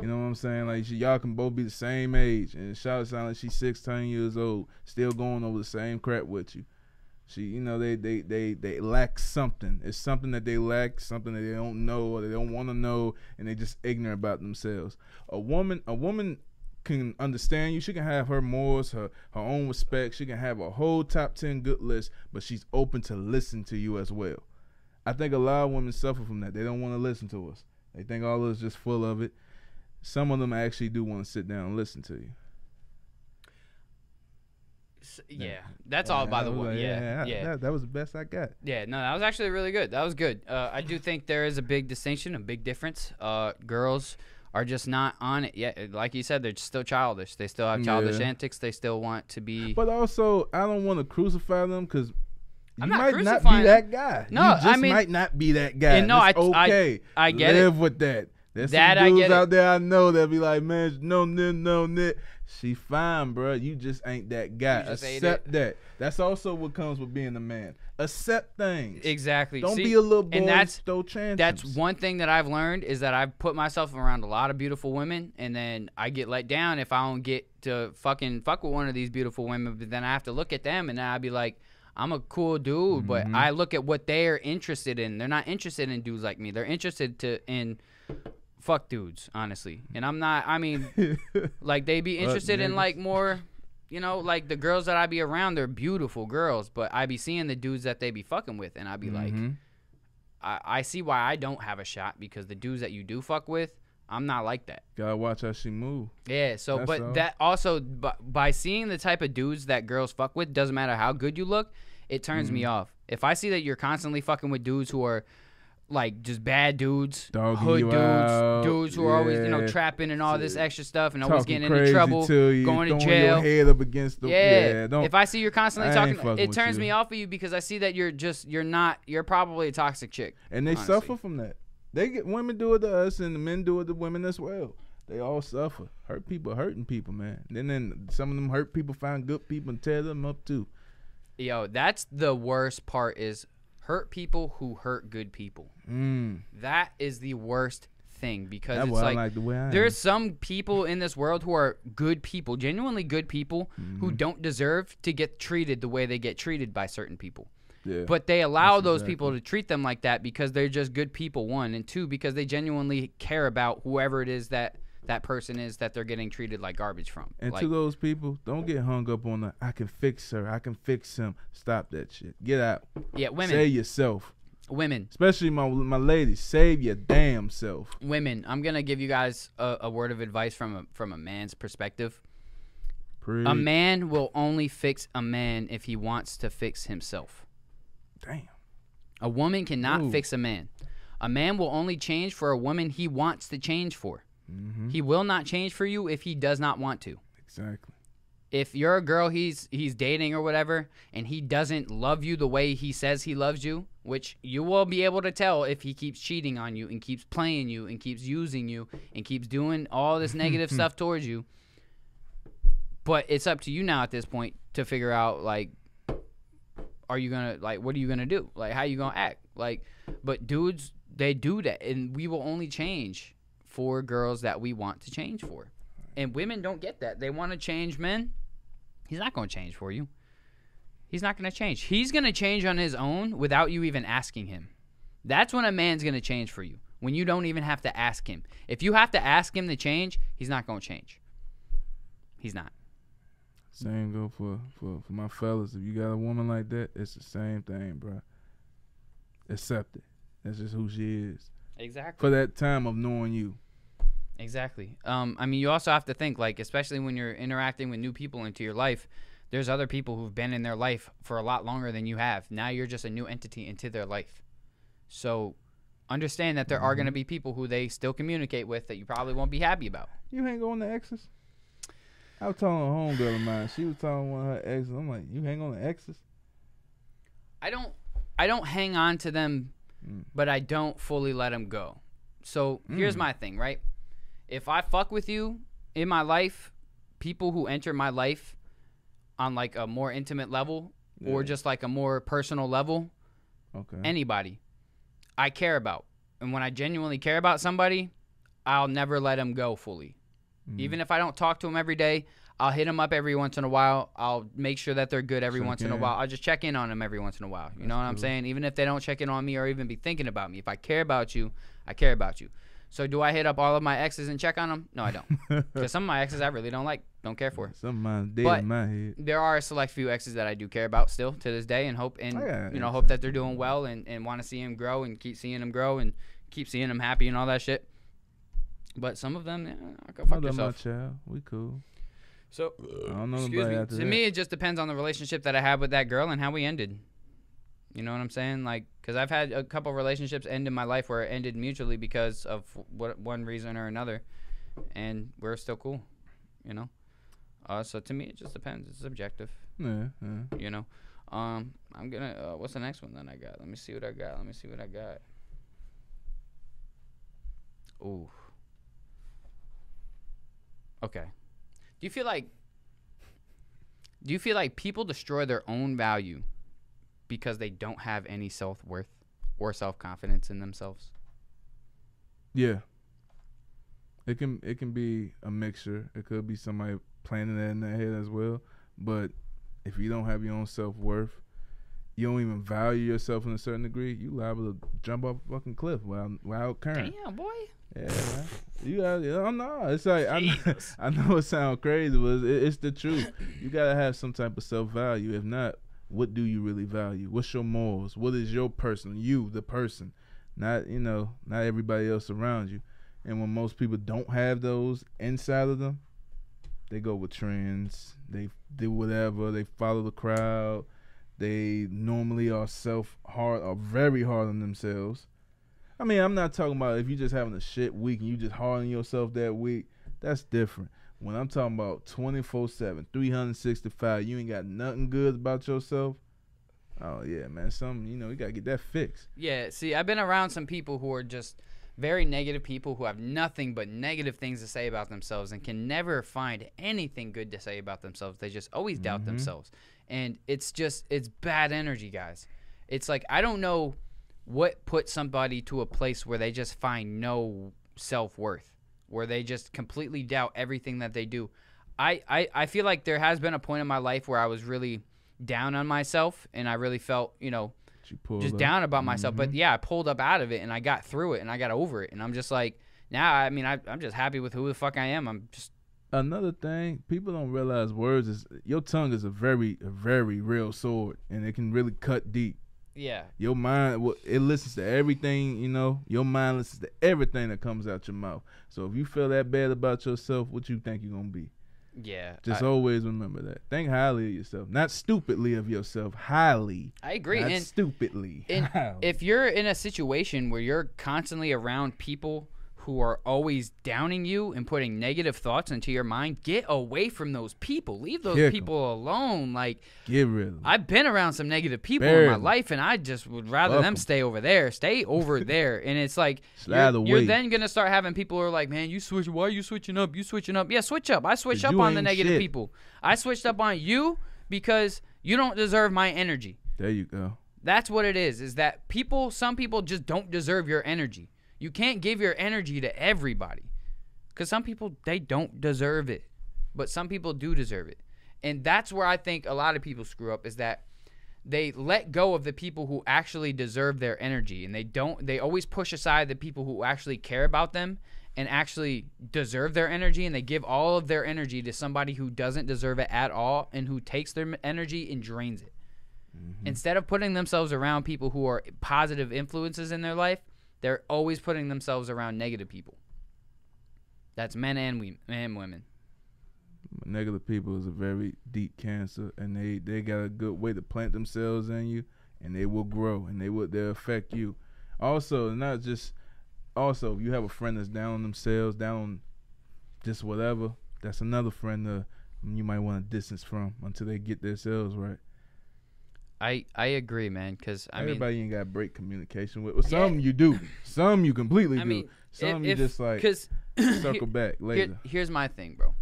You know what I'm saying? Like, y'all can both be the same age, and shout out like she's 16 years old, still going over the same crap with you. She, they lack something. It's something that they lack, something that they don't know or they don't want to know, and they just ignorant about themselves. A woman can understand you. She can have her morals, her own respect. She can have a whole top 10 good list, but she's open to listen to you as well. I think a lot of women suffer from that. They don't want to listen to us. They think all of us just full of it. Some of them actually do want to sit down and listen to you. Yeah. That's all by the way. Yeah. That was the best I got. Yeah, no, that was actually really good. That was good. I do think there is a big distinction, a big difference. Girls are just not on it yet. Like you said, they're still childish. They still have childish antics. They still want to be. But also, I don't want to crucify them because you might not be that guy. No, I mean, you might not be that guy. No, it's okay. I get it. Live with that. There's some dudes out there I know that be like, man, no. She fine, bro. You just ain't that guy. Accept that. That's also what comes with being a man. Accept things. Exactly. Don't be a little boy and throw chances. That's one thing that I've learned is that I've put myself around a lot of beautiful women, and then I get let down if I don't get to fucking fuck with one of these beautiful women. But then I have to look at them, and then I'd be like, I'm a cool dude, but I look at what they're interested in. They're not interested in dudes like me. They're interested in fuck dudes, honestly. And I'm not, I mean, like, they be interested in, like, more, like, the girls that I be around, they're beautiful girls, but I be seeing the dudes that they be fucking with, and I be like, I see why I don't have a shot, because the dudes that you do fuck with, I'm not like that. Gotta watch how she move. Yeah, so, but by seeing the type of dudes that girls fuck with, doesn't matter how good you look, it turns me off. If I see that you're constantly fucking with dudes who are, like, just bad dudes, hood dudes who are always, trapping and all this extra stuff and always getting into trouble, going to jail. Your head up against the if I see you're constantly talking, it turns me off of you because I see that you're probably a toxic chick. And they suffer from that. Women do it to us, and the men do it to women as well. They all suffer. Hurt people, hurting people, man. And then some of them hurt people find good people and tear them up too. Yo, that's the worst part is hurt people who hurt good people. that is the worst thing, because it's like there's some people in this world who are good people, genuinely good people, mm-hmm. who don't deserve to get treated the way they get treated by certain people. Yeah, but they allow those people to treat them like that because they're just good people, one, and two, because they genuinely care about whoever it is that that person is that they're getting treated like garbage from. And like, to those people, don't get hung up on the I can fix her, I can fix him. Stop that shit. Get out. Yeah, women. Save yourself. Women. Especially my ladies, save your damn self. Women, I'm going to give you guys a word of advice from a man's perspective. Preach. A man will only fix a man if he wants to fix himself. Damn. A woman cannot fix a man. A man will only change for a woman he wants to change for. Mm-hmm. He will not change for you if he does not want to. Exactly. If you're a girl he's dating or whatever, and he doesn't love you the way he says he loves you, which you will be able to tell if he keeps cheating on you and keeps playing you and keeps using you and keeps doing all this negative stuff towards you. But it's up to you now at this point to figure out, like, are you gonna, like, what are you gonna do? Like, how are you gonna act? Like, but dudes, they do that, and we will only change for girls that we want to change for. And women don't get that. They want to change men. He's not going to change for you. He's not going to change. He's going to change on his own without you even asking him. That's when a man's going to change for you, when you don't even have to ask him. If you have to ask him to change, he's not going to change. He's not. Same go for my fellas. If you got a woman like that, it's the same thing, bro. Accept it. That's just who she is. Exactly. For that time of knowing you. Exactly. I mean, you also have to think, like, especially when you're interacting with new people into your life, there's other people who've been in their life for a lot longer than you have. Now you're just a new entity into their life. So understand that there are going to be people who they still communicate with that you probably won't be happy about. You hang on to exes? I was talking to a homegirl of mine. She was talking to one of her exes. I'm like, you hang on to exes? I don't hang on to them, but I don't fully let them go. So here's my thing, right? If I fuck with you in my life, people who enter my life on like a more intimate level or just like a more personal level, anybody I care about. And when I genuinely care about somebody, I'll never let them go fully. Even if I don't talk to them every day, I'll hit them up every once in a while. I'll make sure that they're good every once in a while. I'll just check in on them every once in a while. You know what I'm saying? Even if they don't check in on me or even be thinking about me. If I care about you, I care about you. So do I hit up all of my exes and check on them? No, I don't. Because some of my exes I really don't like, don't care for. Some of mine dead in my head. There are a select few exes that I do care about still to this day, and hope hope that they're doing well and want to see them grow and keep seeing them grow and keep seeing them happy and all that shit. But some of them, go fuck yourself. We cool. So, I don't know, excuse me. To me, it just depends on the relationship that I had with that girl and how we ended. You know what I'm saying? Like, because I've had a couple relationships end in my life where it ended mutually because of one reason or another, and we're still cool, you know? So to me, it just depends. It's subjective. Yeah. You know? I'm going to, what's the next one that I got? Let me see what I got. Ooh. Okay. Do you feel like people destroy their own value because they don't have any self-worth or self-confidence in themselves? Yeah. It can be a mixture. It could be somebody planting that in their head as well. But if you don't have your own self-worth, you don't even value yourself in a certain degree, you liable to jump off a fucking cliff without current. Damn, boy. Yeah, man. You gotta, it's like, I know it sounds crazy, but it's the truth. You gotta have some type of self-value. If not, what do you really value? What's your morals? What is your person? You, the person, not everybody else around you. And when most people don't have those inside of them, they go with trends. They do whatever. They follow the crowd. They normally are very hard on themselves. I mean, I'm not talking about if you're just having a shit week and you just hard on yourself that week. That's different. When I'm talking about 24/7, 365, you ain't got nothing good about yourself. Oh yeah, man. You gotta get that fixed. Yeah, see, I've been around some people who are just very negative people who have nothing but negative things to say about themselves and can never find anything good to say about themselves. They just always doubt themselves. And it's bad energy, guys. It's like, I don't know what puts somebody to a place where they just find no self-worth, where they just completely doubt everything that they do? I feel like there has been a point in my life where I was really down on myself, and I really felt, you know, just down about myself. But yeah, I pulled up out of it, and I got through it, and I got over it. And I'm just like, now, I mean, I'm just happy with who the fuck I am. I'm just... Another thing, people don't realize words is, your tongue is a very real sword, and it can really cut deep. Yeah. Your mind, it listens to everything, you know. Your mind listens to everything that comes out your mouth. So if you feel that bad about yourself, what you think you're going to be? Yeah. Just always remember that. Think highly of yourself. Not stupidly of yourself. Highly. I agree. Not stupidly. And if you're in a situation where you're constantly around people who are always downing you and putting negative thoughts into your mind, get away from those people. Leave those people alone. Like, get rid of them. I've been around some negative people in my life, and I just would rather them stay over there. Stay over there. And it's like, you're then going to start having people who are like, man, why are you switching up? You switching up. Yeah, switch up. I switched up on the negative people. I switched up on you because you don't deserve my energy. There you go. That's what it is that people, some people just don't deserve your energy. You can't give your energy to everybody, because some people, they don't deserve it, but some people do deserve it. And that's where I think a lot of people screw up, is that they let go of the people who actually deserve their energy, and they always push aside the people who actually care about them and actually deserve their energy, and they give all of their energy to somebody who doesn't deserve it at all and who takes their energy and drains it. Instead of putting themselves around people who are positive influences in their life, they're always putting themselves around negative people. That's men and women. Negative people is a very deep cancer, and they got a good way to plant themselves in you, and they will grow, and they'll affect you. Also, if you have a friend that's down on themselves, down on just whatever, that's another friend that you might want to distance from until they get themselves right. I agree, man, because everybody ain't got great communication with. Well, some you do. Some you completely do. Some you just like circle back later. Here's my thing, bro,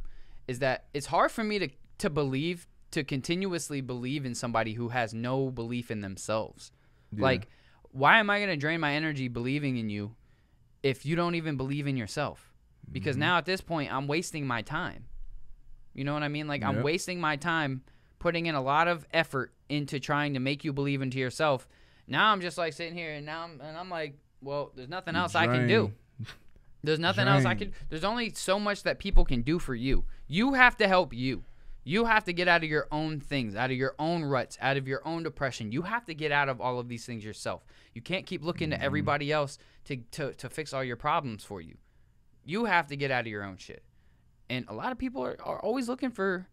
is that it's hard for me to continuously believe in somebody who has no belief in themselves. Yeah. Like, why am I going to drain my energy believing in you if you don't even believe in yourself? Because now at this point, I'm wasting my time. You know what I mean? Like, I'm wasting my time putting in a lot of effort into trying to make you believe into yourself. Now I'm just like sitting here, and now I'm like, well, there's nothing else I can do. There's nothing else I can. There's only so much that people can do for you. You have to help you. You have to get out of your own things, out of your own ruts, out of your own depression. You have to get out of all of these things yourself. You can't keep looking to everybody else to fix all your problems for you. You have to get out of your own shit. And a lot of people are always looking for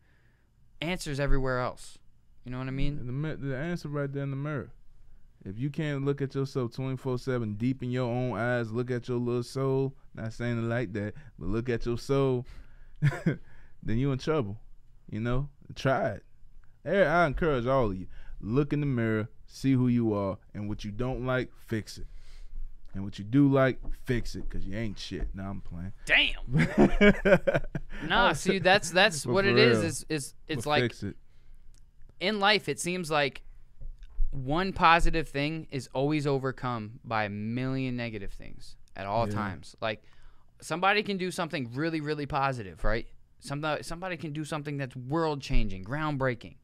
answers everywhere else. You know what I mean? The answer right there in the mirror. If you can't look at yourself 24/7 deep in your own eyes, look at your little soul, not saying it like that, but look at your soul, then you in trouble. You know, try it. I encourage all of you, look in the mirror, see who you are, and what you don't like, fix it, and what you do like, fix it, because you ain't shit. Nah, I'm playing. Damn. Nah, see, that's what it is. It's like, fix it. In life, it seems like one positive thing is always overcome by a million negative things at all times. Like, somebody can do something really, really positive, right? Somebody can do something that's world-changing, groundbreaking,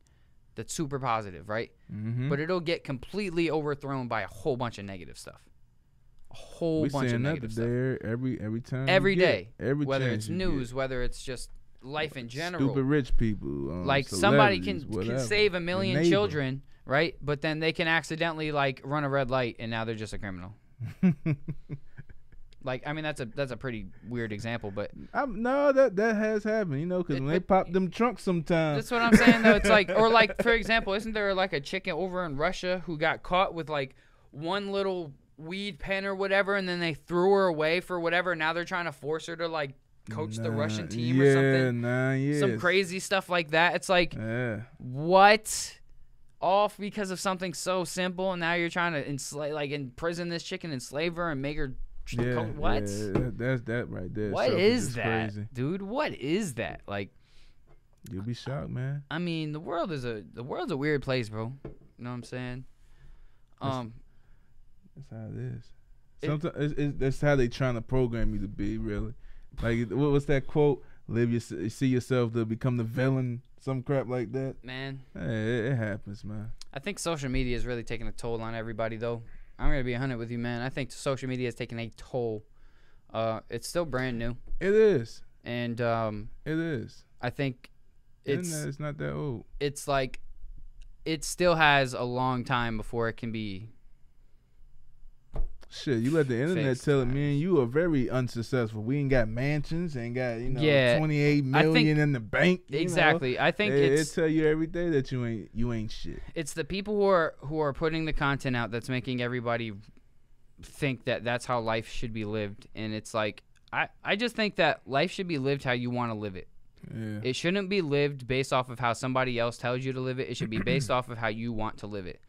that's super positive, right? But it'll get completely overthrown by a whole bunch of negative stuff. Every whether it's news, whether it's just life in general, stupid rich people, like somebody can save a million children, right? But then they can accidentally like run a red light, and now they're just a criminal. Like, I mean, that's a pretty weird example, but that has happened, you know, because when they pop them trunks sometimes. That's what I'm saying, though. It's like, or like, for example, isn't there like a chicken over in Russia who got caught with like one little weed pen or whatever, and then they threw her away for whatever. Now they're trying to force her to like coach the Russian team or something. Some crazy stuff like that. It's like, what? Off because of something so simple, and now you're trying to imprison this chicken, enslave her, and make her what? Yeah, that's that right there. What is that, dude? What is that? Like, you'll be shocked, man. I mean, the world's a weird place, bro. You know what I'm saying? That's how it is. Sometimes that's how they trying to program you to be, really. Like, what was that quote? Live your, see yourself to become the villain, some crap like that. Man, hey, it happens, man. I think social media is really taking a toll on everybody, though. I'm gonna be 100 with you, man. I think social media is taking a toll. It's still brand new. It is. And it is. I think it's not that old. It's like it still has a long time before it can be. Shit, you let the internet tell it, man, you are very unsuccessful. We ain't got mansions, ain't got, you know, yeah, 28 million in the bank. Exactly. Know? I think it tell you every day that you ain't shit. It's the people who are putting the content out that's making everybody think that that's how life should be lived. And it's like, I just think that life should be lived how you want to live it. Yeah. It shouldn't be lived based off of how somebody else tells you to live it. It should be based off of how you want to live it.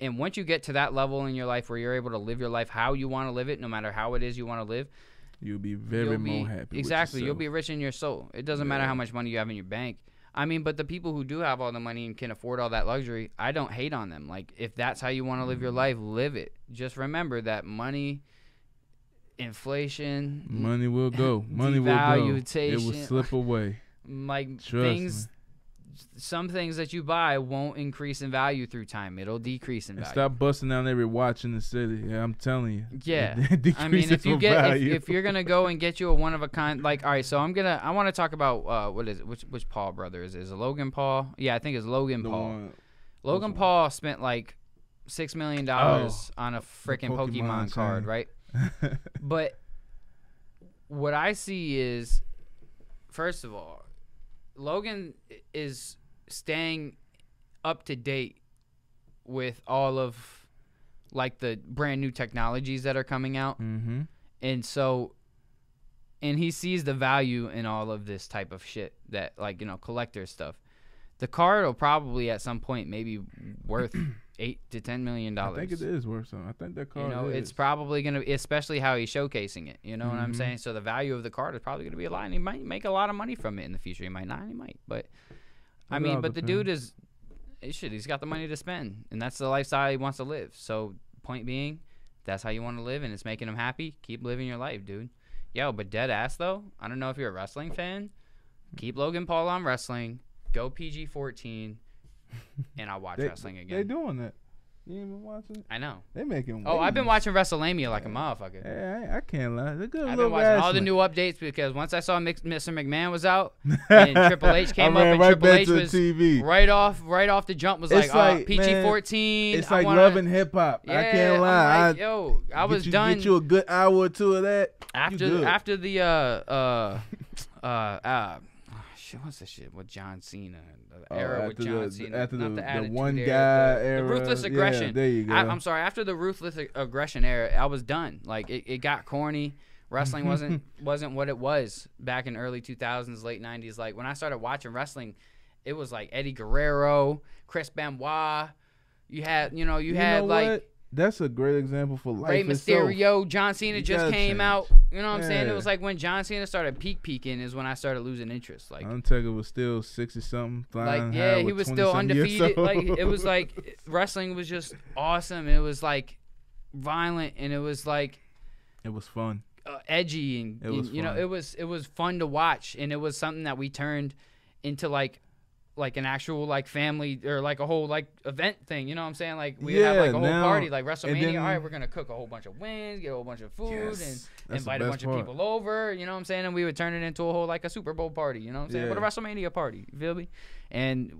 And once you get to that level in your life where you're able to live your life how you want to live it, no matter how it is you want to live, you'll be more happy. Exactly. You'll be rich in your soul. It doesn't matter how much money you have in your bank. I mean, but the people who do have all the money and can afford all that luxury, I don't hate on them. Like, if that's how you want to live your life, live it. Just remember that money, inflation. Money will go. Money will go. It will slip away. Like, trust me. Some things that you buy won't increase in value through time. It'll decrease in value. And stop busting down every watch in the city. Yeah, I'm telling you. Yeah. I mean, if you're gonna go and get you a one of a kind, like, all right, so I want to talk about what is it? Which Paul brother is it Logan Paul? Yeah, I think it's Logan Paul. Logan Paul spent like $6 million on a freaking Pokemon card, right? But what I see is, first of all, Logan is staying up to date with all of, like, the brand new technologies that are coming out. Mm-hmm. And so, and he sees the value in all of this type of shit that, like, you know, collector stuff. The card will probably at some point maybe worth $8 to $10 million. I think it is worth something. I think that card, you know, it's probably gonna, especially how he's showcasing it. You know, mm-hmm, what I'm saying? So the value of the card is probably gonna be a lot, and he might make a lot of money from it in the future. He might not. He might, but I mean, but the dude is, shit, he's got the money to spend, and that's the lifestyle he wants to live. So point being, that's how you want to live, and it's making him happy. Keep living your life, dude. Yo, but dead ass though, I don't know if you're a wrestling fan. Keep Logan Paul on wrestling. Go PG-14, and I'll watch wrestling again. They doing that. You ain't been watching? I know. They making waves. Oh, I've been watching WrestleMania like a motherfucker. Yeah, I can't lie. They're good. I've been watching wrestling. All the new updates, because once I saw Mr. McMahon was out, and Triple H came up, and Triple H was TV. right off the jump was like PG-14. It's like Love and Hip Hop. Yeah, I can't lie. Like, yo, I was done. Get you a good hour or two of that. After the what's the shit with John Cena? The era with John Cena. After the one guy era. The ruthless aggression. Yeah, there you go. I'm sorry. After the ruthless aggression era, I was done. Like, it got corny. Wrestling wasn't what it was back in early 2000s, late 90s. Like, when I started watching wrestling, it was like Eddie Guerrero, Chris Benoit. You had like... That's a great example for life. Rey Mysterio, John Cena just came out. You know what I'm saying? It was like when John Cena started peaking is when I started losing interest. Like, Undertaker was still 60-something, flying high. Yeah, he was still undefeated. Like, it was like wrestling was just awesome. It was like violent, and it was like, it was fun, edgy, and it was fun to watch, and it was something that we turned into like an actual like family or like a whole like event thing, you know what I'm saying? Like, we have like a whole party, like WrestleMania. All right, we're gonna cook a whole bunch of wings, get a whole bunch of food, and invite a bunch of people over, you know what I'm saying? And we would turn it into a whole like a Super Bowl party, you know what I'm saying? But a WrestleMania party, you feel me? And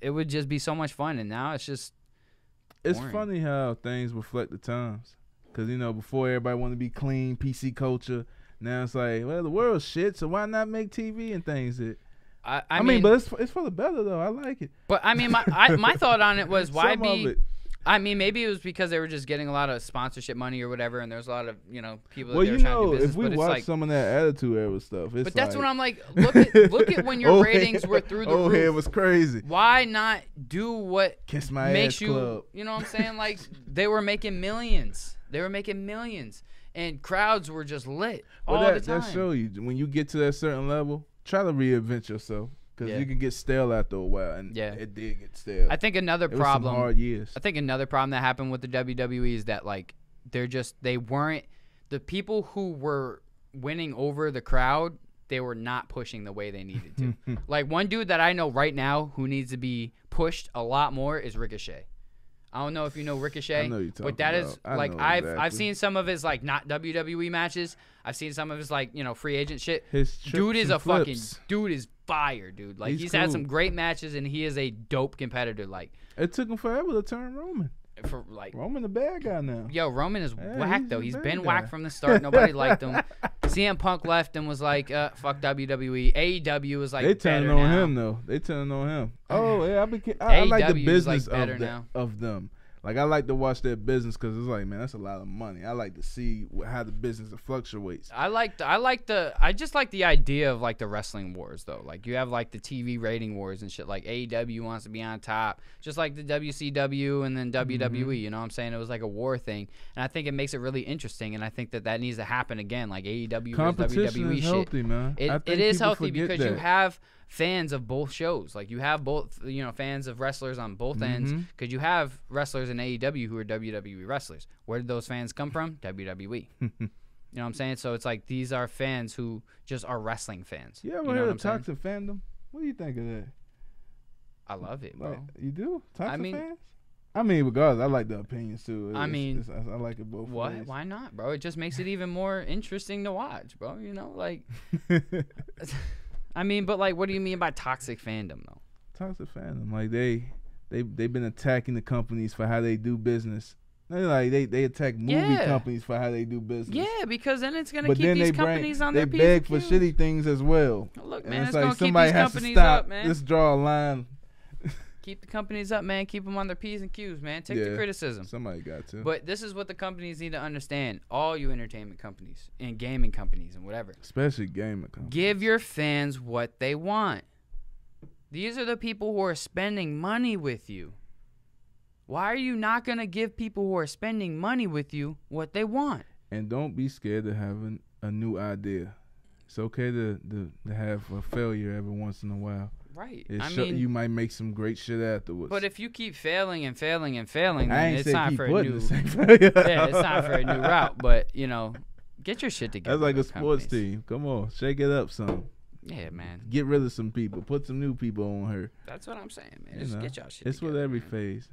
it would just be so much fun. And now it's just boring. It's funny how things reflect the times, because, you know, before everybody wanted to be clean, PC culture. Now it's like, well, the world's shit, so why not make TV and things that. I mean, but it's for the better though. I like it. But I mean, my thought on it was, why be? I mean, maybe it was because they were just getting a lot of sponsorship money or whatever, and there's a lot of, you know, people that they're trying to do business. If we watch some of that Attitude Era stuff, it's but that's like, what I'm like. Look at when your ratings were through the roof. It was crazy. Why not do what Kiss My Ass Club? You know what I'm saying? Like, they were making millions. And crowds were just lit all the time. That show you when you get to that certain level. Try to reinvent yourself. because you can get stale after a while, and it did get stale. I think another problem. It was some hard years. I think another problem that happened with the WWE is that like they're just they weren't the people who were winning over the crowd. They were not pushing the way they needed to. Like one dude that I know right now who needs to be pushed a lot more is Ricochet. I don't know if you know Ricochet, but that is like I've seen some of his like not WWE matches. I've seen some of his like, you know, free agent shit. His dude is a fucking dude is fire, dude. Like he's had some great matches and he is a dope competitor. Like it took him forever to turn Roman. For like Roman the bad guy now. Yo, Roman is whack though. He's been whack from the start. Nobody liked him. CM Punk left and was like, fuck WWE. AEW was like, they turned on him though. They turned on him. Oh yeah, I like the business like of them. Like I like to watch their business because it's like, man, that's a lot of money. I like to see how the business fluctuates. I just like the idea of like the wrestling wars though. Like you have like the TV rating wars and shit. Like AEW wants to be on top, just like the WCW and then WWE. You know what I'm saying? It was like a war thing, and I think it makes it really interesting. And I think that that needs to happen again. Like AEW versus WWE is healthy, man. It is healthy because you have fans of both shows. Like you have both, you know, fans of wrestlers on both ends, because you have wrestlers in AEW who are WWE wrestlers. Where did those fans come from? WWE. You know what I'm saying? So it's like these are fans who just are wrestling fans. Yeah, we're here to toxic fandom. What do you think of that? I love it, bro. Like, you do? Toxic fans? I mean, regardless, I like the opinions too. I like it both ways. Why not, bro? It just makes it even more interesting to watch, bro. You know, like... I mean, but like, what do you mean by toxic fandom, though? Toxic fandom, like they've been attacking the companies for how they do business. They attack movie companies for how they do business. Yeah, because then it's gonna keep these companies on their P's and Q's. They beg for shitty things as well. Look, man, it's gonna keep these companies up, man. Let's draw a line. Keep the companies up, man. Keep them on their P's and Q's, man. Take the criticism. Somebody got to. But this is what the companies need to understand. All you entertainment companies and gaming companies and whatever. Especially gaming companies. Give your fans what they want. These are the people who are spending money with you. Why are you not going to give people who are spending money with you what they want? And don't be scared of having a new idea. It's okay to have a failure every once in a while. Right. I mean, you might make some great shit afterwards. But if you keep failing and failing and failing, then it's time for a new it's time for a new route. But you know, get your shit together. That's like a sports team. Come on, shake it up some. Yeah, man. Get rid of some people. Put some new people on her. That's what I'm saying, man. Just get y'all shit together. It's with every phase.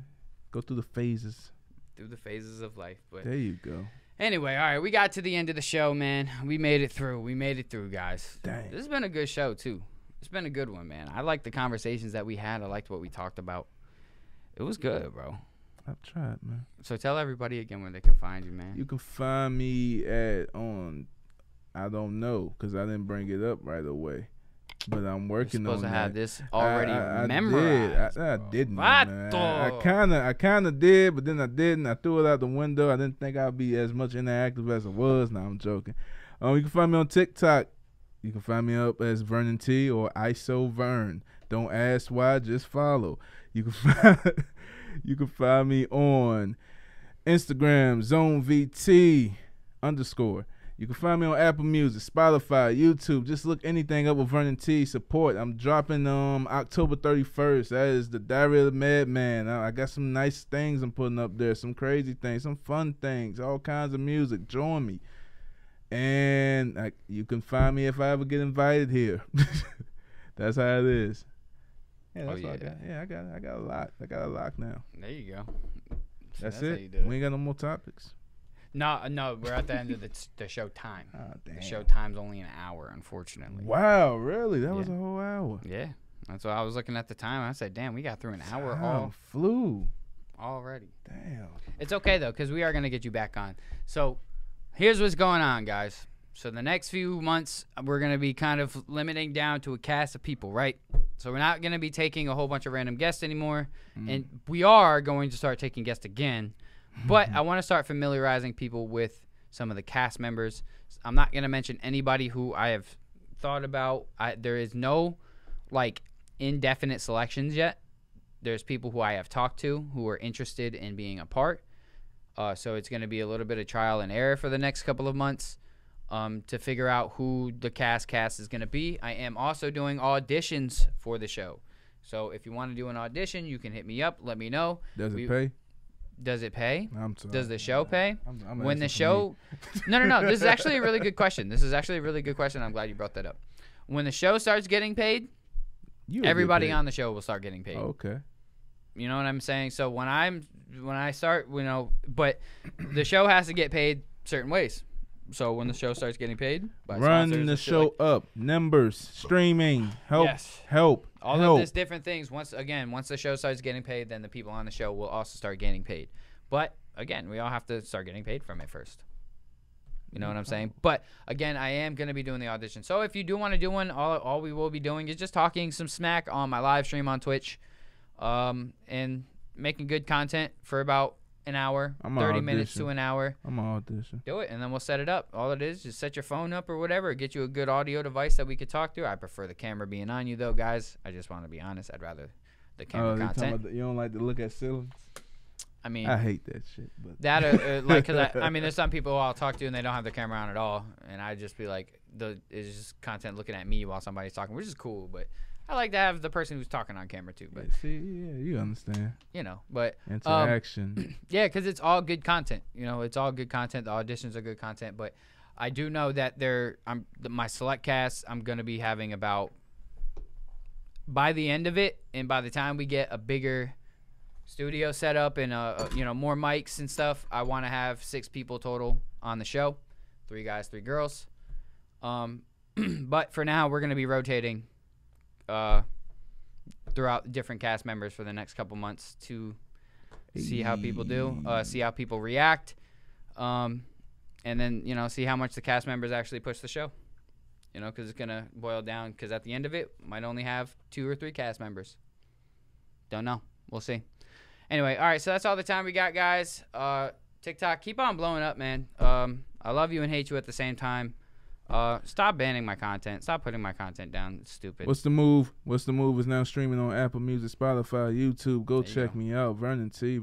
Go through the phases. Through the phases of life. But there you go. Anyway, all right, we got to the end of the show, man. We made it through. We made it through, guys. Dang. This has been a good show too. It's been a good one, man. I liked the conversations that we had. I liked what we talked about. It was good, bro. I've tried, man. So tell everybody again where they can find you, man. You can find me on, I don't know, because I didn't bring it up right away. But I'm working on that. You're supposed to have this already memorized. I didn't. I kind of did, but then I didn't. I threw it out the window. I didn't think I'd be as much interactive as I was. Now I'm joking. You can find me on TikTok. You can find me up as Vernon T or IsoVern. Don't ask why, just follow. You can find me on Instagram, ZoneVT_. You can find me on Apple Music, Spotify, YouTube. Just look anything up with Vernon T. Support. I'm dropping October 31st. That is the Diary of the Madman. I got some nice things I'm putting up there, some crazy things, some fun things, all kinds of music. Join me. And you can find me if I ever get invited here. That's how it is. Yeah, that's all I got. Yeah, I got a lot. I got a lock now. There you go. That's it. How you do it. We ain't got no more topics. No, we're at the end of the show time. Oh, damn. The show time's only an hour, unfortunately. Wow, really? That was a whole hour. Yeah, that's why I was looking at the time. I said, damn, we got through an hour. All flew already. Damn. It's okay though, because we are gonna get you back on. So. Here's what's going on, guys. So the next few months, we're going to be kind of limiting down to a cast of people, right? So we're not going to be taking a whole bunch of random guests anymore. And we are going to start taking guests again. But I want to start familiarizing people with some of the cast members. I'm not going to mention anybody who I have thought about. There is no, like, indefinite selections yet. There's people who I have talked to who are interested in being a part. So it's going to be a little bit of trial and error for the next couple of months. to figure out who the cast is going to be. I am also doing auditions for the show. So if you want to do an audition, you can hit me up. Let me know. Does it pay? Does it pay? I'm sorry. Does the show pay? I'm when the show... No. This is actually a really good question. I'm glad you brought that up. When the show starts getting paid, everybody on the show will start getting paid. Oh, okay. You know what I'm saying? So when I start, you know, but the show has to get paid certain ways. So when the show starts getting paid, by running the show up, numbers, streaming, help. All of these different things. Once the show starts getting paid, then the people on the show will also start getting paid. But again, we all have to start getting paid from it first. You know what I'm saying? But again, I am going to be doing the audition. So if you do want to do one, all we will be doing is just talking some smack on my live stream on Twitch, and making good content for about an hour, 30 minutes to an hour. I'm an audition. Do it, and then we'll set it up. All it is, just set your phone up or whatever. Get you a good audio device that we could talk through. I prefer the camera being on you, though, guys. I just want to be honest. I'd rather the camera content. You don't like to look at ceilings? I mean, I hate that shit. But that, like, cause I mean, there's some people I'll talk to and they don't have their camera on at all, and I just be like, it's just content looking at me while somebody's talking, which is cool, but. I like to have the person who's talking on camera too, but you understand, you know. But interaction, yeah, because it's all good content. You know, it's all good content. The auditions are good content, but I do know that my select cast. I'm gonna be having about by the end of it, and by the time we get a bigger studio set up and you know, more mics and stuff, I want to have 6 people total on the show, 3 guys, 3 girls. But for now, we're gonna be rotating. Throughout different cast members for the next couple months to see how people do, see how people react, and then, you know, see how much the cast members actually push the show, you know, because it's gonna boil down, because at the end of it might only have 2 or 3 cast members. Don't know, we'll see. Anyway, all right, so that's all the time we got, guys. TikTok, keep on blowing up, man. I love you and hate you at the same time. Stop banning my content. Stop putting my content down. It's stupid. What's the move? What's the move is now streaming on Apple Music, Spotify, YouTube. Go check me out, Vernon T.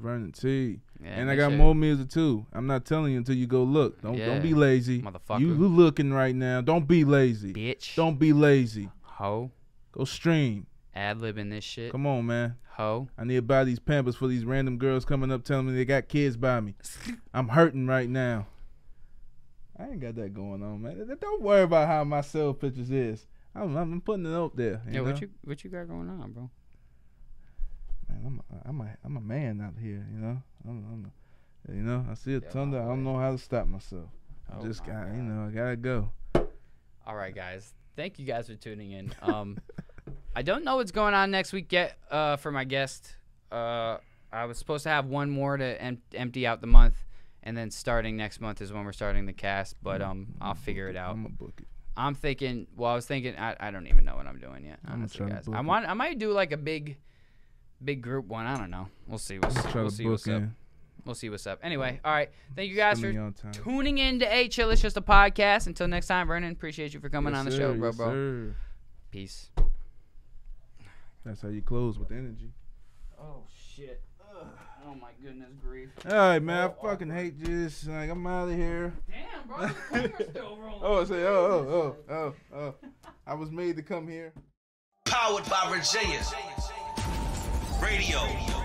Yeah, and I got more music too. I'm not telling you until you go look. Don't be lazy, motherfucker. You looking right now. Don't be lazy, bitch. Don't be lazy, ho. Go stream. Ad-libbing this shit. Come on, man. Ho. I need to buy these Pampers for these random girls coming up telling me they got kids by me. I'm hurting right now. I ain't got that going on, man. Don't worry about how my cell pictures is. I'm putting it up there. Yeah, what you got going on, bro? Man, I'm a man out here, you know. I see a thunder. I don't know how to stop myself. I just got, you know, I gotta go. All right, guys. Thank you guys for tuning in. I don't know what's going on next week yet. For my guest, I was supposed to have one more to empty out the month. And then starting next month is when we're starting the cast, but I'll figure it out. I'm gonna book it. I'm thinking. Well, I was thinking. I don't even know what I'm doing yet. Honestly, guys, I might do like a big group one. I don't know. We'll see. We'll see what's up. Anyway, all right. Thank you guys for tuning in to AYE CHILL. It's just a podcast. Until next time, Vernon. Appreciate you for coming on the show, bro. Peace. That's how you close with energy. Oh shit. Oh my goodness grief. All right, man, I fucking hate this. Like, I'm out of here. Damn, bro, the camera's still rolling. I was made to come here. Powered by Virginia Radio.